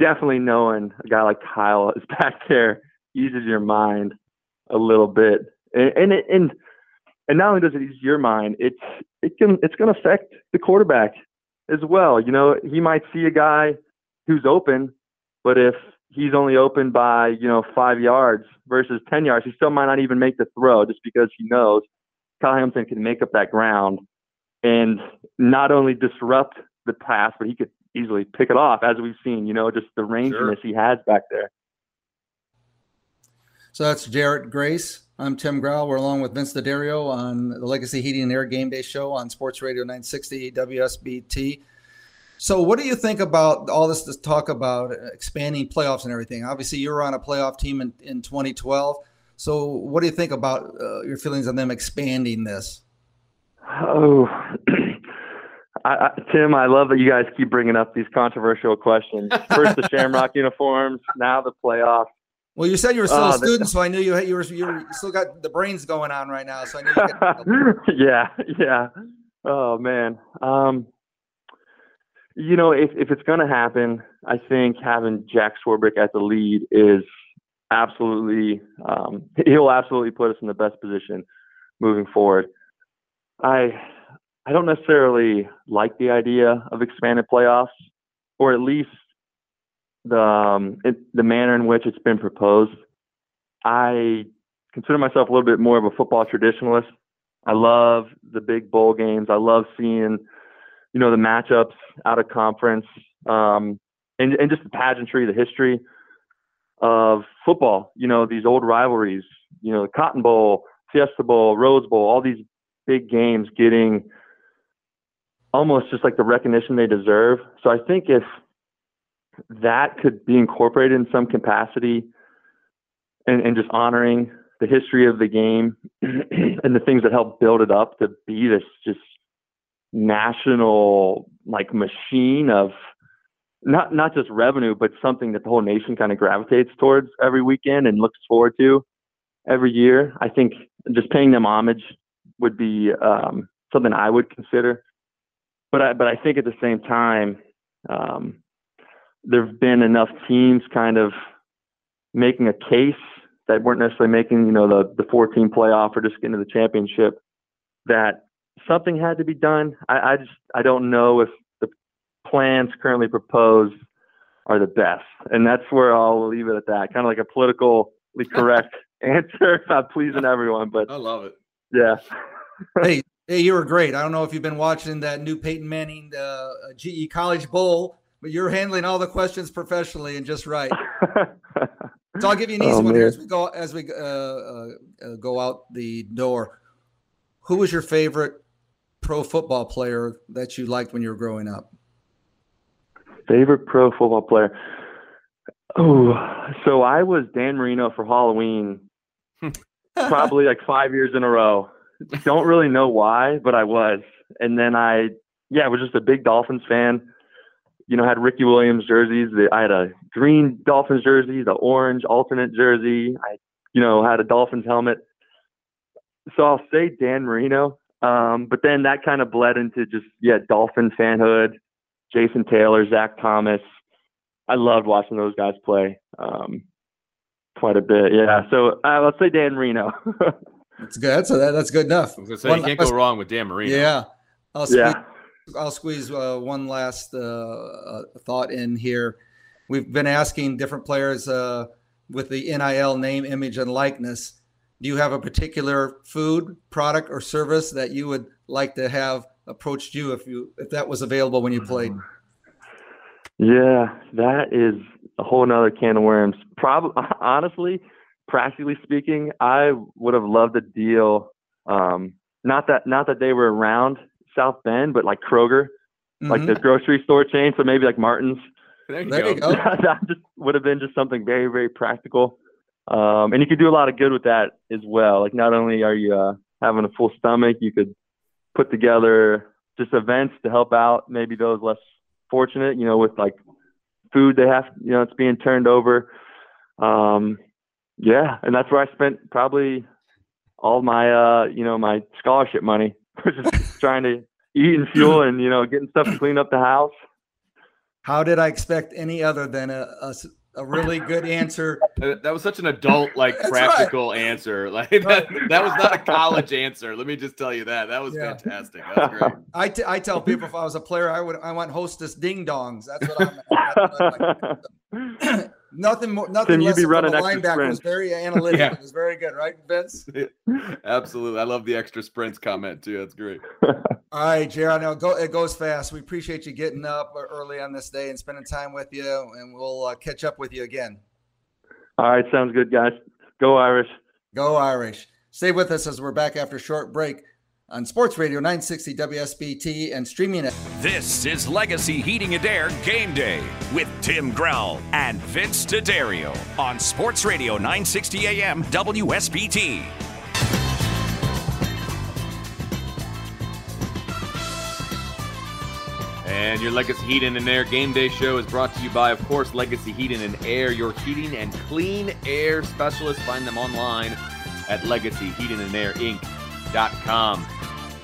Definitely knowing a guy like Kyle is back there eases your mind a little bit. And not only does it ease your mind, it's going to affect the quarterback as well. You know, he might see a guy who's open, but if he's only open by, you know, 5 yards versus 10 yards, he still might not even make the throw just because he knows Kyle Hamilton can make up that ground and not only disrupt the pass, but he could easily pick it off, as we've seen, you know, just the ranginess he has back there. So that's Jarrett Grace. I'm Tim Grau. We're along with Vince D'Addario on the Legacy Heating and Air Game Day Show on Sports Radio 960 WSBT. So what do you think about all this talk about expanding playoffs and everything? Obviously, you were on a playoff team in 2012. So what do you think about your feelings on them expanding this? Oh, Tim, I love that you guys keep bringing up these controversial questions. First, the Shamrock uniforms, now the playoffs. Well, you said you were still a student, so I knew you still got the brains going on right now. So I knew yeah. Oh, man. You know, if it's going to happen, I think having Jack Swarbrick at the lead is absolutely he'll absolutely put us in the best position moving forward. I don't necessarily like the idea of expanded playoffs, or at least the manner in which it's been proposed. I consider myself a little bit more of a football traditionalist. I love the big bowl games. I love seeing, you know, the matchups out of conference, and just the pageantry, the history of football. You know, these old rivalries, you know, the Cotton Bowl, Fiesta Bowl, Rose Bowl, all these big games getting almost just like the recognition they deserve. So I think if that could be incorporated in some capacity and just honoring the history of the game and the things that helped build it up to be this just national like machine of not just revenue, but something that the whole nation kind of gravitates towards every weekend and looks forward to every year. I think just paying them homage would be something I would consider. But I think at the same time, there've been enough teams kind of making a case that weren't necessarily making, you know, the 4-team playoff or just getting to the championship, that something had to be done. I don't know if the plans currently proposed are the best. And that's where I'll leave it at that. Kind of like a politically correct answer, not pleasing everyone, but I love it. Yeah. Hey, you were great. I don't know if you've been watching that new Peyton Manning GE College Bowl, but you're handling all the questions professionally and just right. So I'll give you an easy one here as we go out the door. Who was your favorite pro football player that you liked when you were growing up? Favorite pro football player? Oh, so I was Dan Marino for Halloween probably like 5 years in a row. Don't really know why, but I was. And then I was just a big Dolphins fan. You know, I had Ricky Williams jerseys. I had a green Dolphins jersey, the orange alternate jersey. I, you know, had a Dolphins helmet. So I'll say Dan Marino. But then that kind of bled into just, Dolphin fanhood, Jason Taylor, Zach Thomas. I loved watching those guys play quite a bit. Yeah, so let's say Dan Marino. That's good. So that's good enough. I was going to say, you can't go wrong with Dan Marino. Yeah. I'll squeeze one last thought in here. We've been asking different players with the NIL name, image, and likeness. Do you have a particular food, product, or service that you would like to have approached you if that was available when you played? Yeah, that is a whole nother can of worms. Honestly, practically speaking, I would have loved a deal. Not that they were around South Bend, but like Kroger, like the grocery store chain. So maybe like Martin's. There you go. That just would have been just something very, very practical. And you could do a lot of good with that as well. Like not only are you having a full stomach, you could put together just events to help out maybe those less fortunate, you know, with like food they have, you know, it's being turned over. And that's where I spent probably all my, my scholarship money. Just trying to eat and fuel and, getting stuff to clean up the house. How did I expect any other than a really good answer? That was such an adult, practical answer. That was not a college answer. Let me just tell you that. That was fantastic. That was great. I tell people if I was a player, I want Hostess Ding Dongs. That's what I'm like. Nothing less than a linebacker. It was very analytical. Yeah. It was very good, right, Vince? Absolutely. I love the extra sprints comment, too. That's great. All right, Jared. It goes fast. We appreciate you getting up early on this day and spending time with you, and we'll catch up with you again. All right. Sounds good, guys. Go Irish. Go Irish. Stay with us as we're back after a short break on Sports Radio 960 WSBT and streaming it. This is Legacy Heating and Air Game Day with Tim Grell and Vince D'Addario on Sports Radio 960 AM WSBT. And your Legacy Heating and Air Game Day show is brought to you by, of course, Legacy Heating and Air, your heating and clean air specialist. Find them online at legacyheatingandair.com.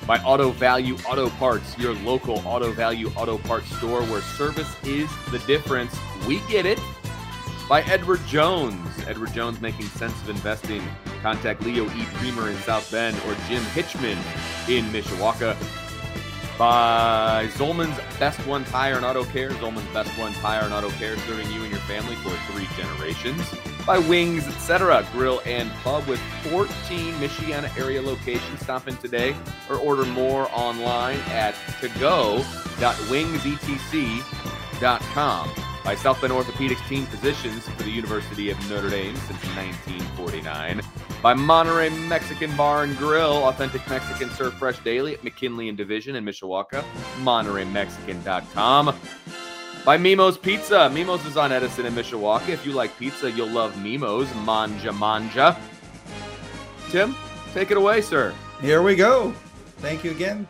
By Auto Value Auto Parts, your local Auto Value Auto Parts store where service is the difference. We get it. By Edward Jones. Edward Jones, making sense of investing. Contact Leo E. Creamer in South Bend or Jim Hitchman in Mishawaka. By Zollman's Best One Tire and Auto Care. Zollman's Best One Tire and Auto Care, serving you and your family for 3 generations. by Wings Etc. Grill and Pub with 14 Michiana area locations. Stop in today or order more online at togo.wingsetc.com. By South Bend Orthopedics Team Physicians for the University of Notre Dame since 1949. By Monterey Mexican Bar and Grill, authentic Mexican served fresh daily at McKinley and Division in Mishawaka, MontereyMexican.com. By Mimo's Pizza. Mimo's is on Edison in Mishawaka. If you like pizza, you'll love Mimo's. Manja, manja. Tim, take it away, sir. Here we go. Thank you again.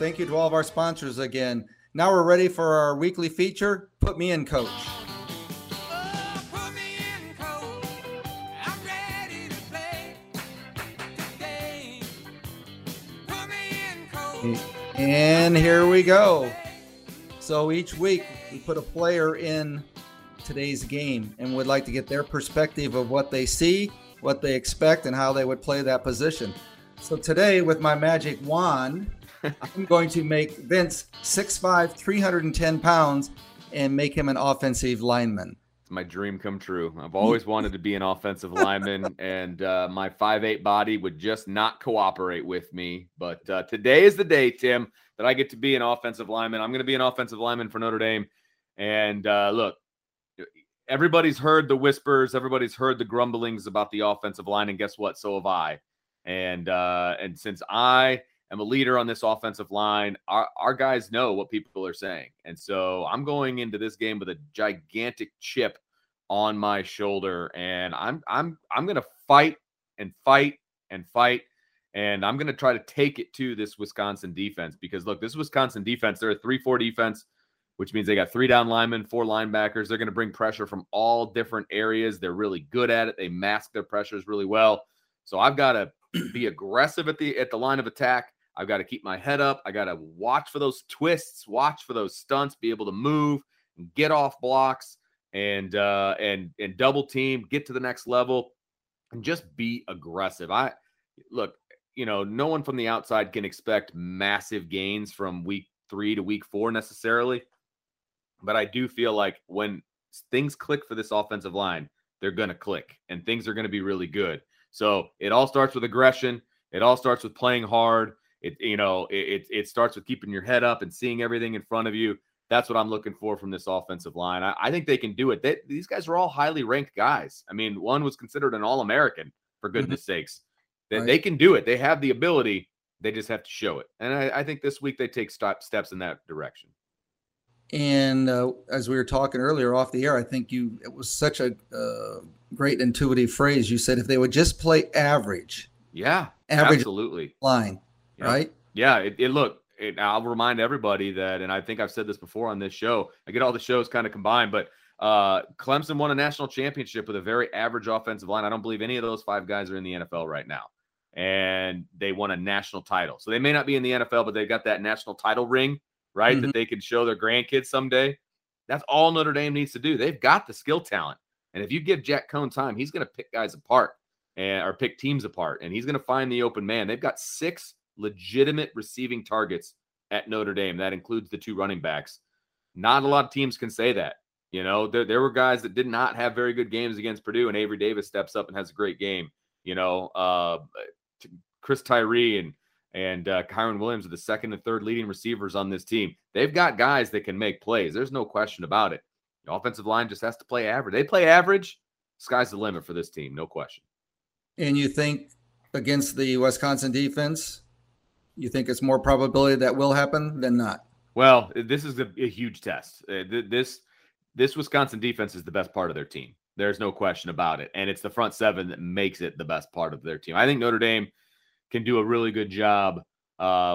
Thank you to all of our sponsors again. Now we're ready for our weekly feature, Put Me In, Coach. Oh, put me in, Coach. I'm ready to play today. Put me in, Coach. And here we go. So each week we put a player in today's game and would like to get their perspective of what they see, what they expect, and how they would play that position. So today with my magic wand, I'm going to make Vince 6'5", 310 pounds, and make him an offensive lineman. It's my dream come true. I've always wanted to be an offensive lineman, and my 5'8 body would just not cooperate with me. But today is the day, Tim, that I get to be an offensive lineman. I'm going to be an offensive lineman for Notre Dame. And look, everybody's heard the whispers. Everybody's heard the grumblings about the offensive line, and guess what? So have I. And since I... I'm a leader on this offensive line. Our guys know what people are saying. And so I'm going into this game with a gigantic chip on my shoulder. And I'm going to fight and fight and fight. And I'm going to try to take it to this Wisconsin defense. Because, look, this Wisconsin defense, they're a 3-4 defense, which means they got 3 down linemen, 4 linebackers. They're going to bring pressure from all different areas. They're really good at it. They mask their pressures really well. So I've got to be aggressive at the line of attack. I've got to keep my head up. I got to watch for those twists, watch for those stunts, be able to move, get off blocks, and double team, get to the next level, and just be aggressive. Look, you know, no one from the outside can expect massive gains from week 3 to week 4 necessarily, but I do feel like when things click for this offensive line, they're going to click, and things are going to be really good. So it all starts with aggression. It all starts with playing hard. It starts with keeping your head up and seeing everything in front of you. That's what I'm looking for from this offensive line. I think they can do it. These guys are all highly ranked guys. I mean, one was considered an All-American, for goodness sakes. They can do it. They have the ability. They just have to show it. And I think this week they take steps in that direction. And as we were talking earlier off the air, I think it was such a great intuitive phrase. You said if they would just play average. Yeah, average absolutely. Line. Yeah. Right? Yeah. I'll remind everybody that, and I think I've said this before on this show, I get all the shows kind of combined, but Clemson won a national championship with a very average offensive line. I don't believe any of those 5 guys are in the NFL right now. And they won a national title. So they may not be in the NFL, but they've got that national title ring, right? Mm-hmm. That they can show their grandkids someday. That's all Notre Dame needs to do. They've got the skill talent. And if you give Jack Coan time, he's going to pick guys apart or pick teams apart, and he's going to find the open man. They've got 6 legitimate receiving targets at Notre Dame. That includes the 2 running backs. Not a lot of teams can say that. You know, there were guys that did not have very good games against Purdue, and Avery Davis steps up and has a great game. You know, Chris Tyree and Kyren Williams are the 2nd and 3rd leading receivers on this team. They've got guys that can make plays. There's no question about it. The offensive line just has to play average. They play average, sky's the limit for this team, no question. And you think against the Wisconsin defense, you think it's more probability that will happen than not? Well, this is a huge test. This Wisconsin defense is the best part of their team. There's no question about it. And it's the front 7 that makes it the best part of their team. I think Notre Dame can do a really good job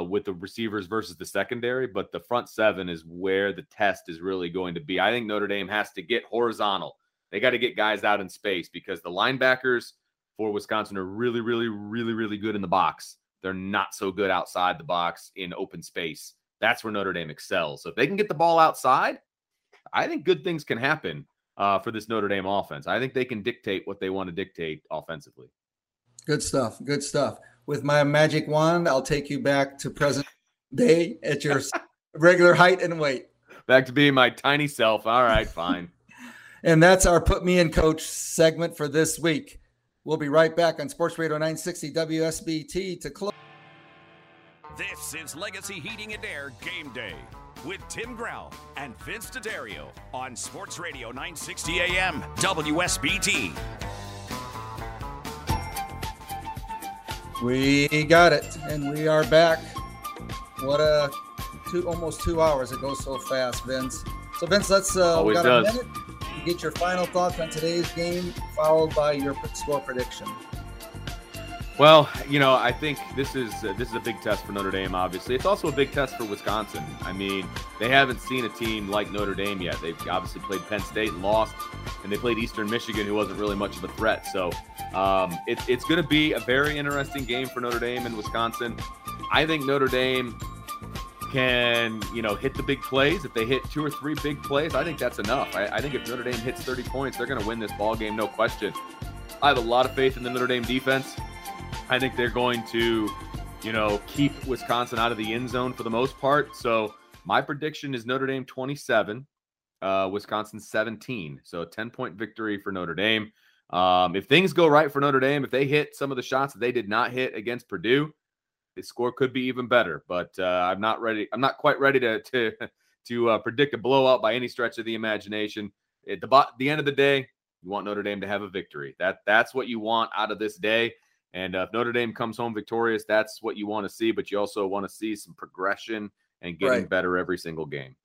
with the receivers versus the secondary, but the front 7 is where the test is really going to be. I think Notre Dame has to get horizontal. They got to get guys out in space because the linebackers for Wisconsin are really, really, really, really good in the box. They're not so good outside the box in open space. That's where Notre Dame excels. So if they can get the ball outside, I think good things can happen for this Notre Dame offense. I think they can dictate what they want to dictate offensively. Good stuff. Good stuff. With my magic wand, I'll take you back to present day at your regular height and weight. Back to being my tiny self. All right, fine. And that's our Put Me In Coach segment for this week. We'll be right back on Sports Radio 960 WSBT to close. This is Legacy Heating and Air Game Day with Tim Grau and Vince D'Addario on Sports Radio 960 AM WSBT. We got it, and we are back. What a almost 2 hours. It goes so fast, Vince. So, Vince, let's a minute to get your final thoughts on today's game, followed by your score prediction. Well, you know, I think this is a big test for Notre Dame, obviously. It's also a big test for Wisconsin. I mean, they haven't seen a team like Notre Dame yet. They've obviously played Penn State and lost, and they played Eastern Michigan, who wasn't really much of a threat. So it's going to be a very interesting game for Notre Dame and Wisconsin. I think Notre Dame can, you know, hit the big plays. If they hit two or three big plays, I think that's enough. I think if Notre Dame hits 30 points, they're going to win this ball game, no question. I have a lot of faith in the Notre Dame defense. I think they're going to, you know, keep Wisconsin out of the end zone for the most part. So my prediction is Notre Dame 27, Wisconsin 17. So a 10-point victory for Notre Dame. If things go right for Notre Dame, if they hit some of the shots that they did not hit against Purdue, the score could be even better. But I'm not ready. I'm not quite ready to predict a blowout by any stretch of the imagination. At the end of the day, you want Notre Dame to have a victory. That's what you want out of this day. And if Notre Dame comes home victorious, that's what you want to see. But you also want to see some progression and getting better every single game.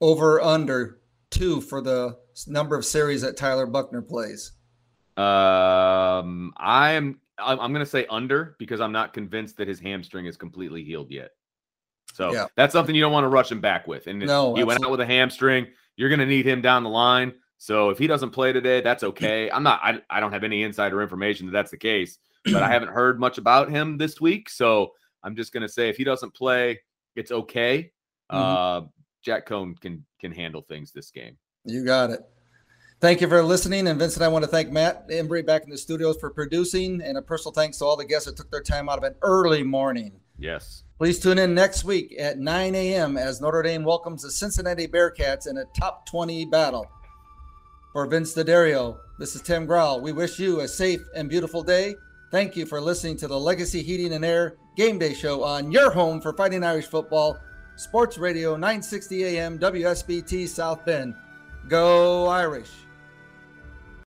Over under 2 for the number of series that Tyler Buckner plays. I'm going to say under because I'm not convinced that his hamstring is completely healed yet. So that's something you don't want to rush him back with. And he went out with a hamstring. You're going to need him down the line. So if he doesn't play today, that's okay. I don't have any insider information that that's the case. But I haven't heard much about him this week. So I'm just going to say if he doesn't play, it's okay. Mm-hmm. Jack Coan can handle things this game. You got it. Thank you for listening. And Vincent, I want to thank Matt Embry back in the studios for producing. And a personal thanks to all the guests that took their time out of an early morning. Yes. Please tune in next week at 9 a.m. as Notre Dame welcomes the Cincinnati Bearcats in a top 20 battle. For Vince D'Addario, this is Tim Grau. We wish you a safe and beautiful day. Thank you for listening to the Legacy Heating and Air Game Day Show on your home for Fighting Irish football, Sports Radio 960 AM WSBT South Bend. Go Irish!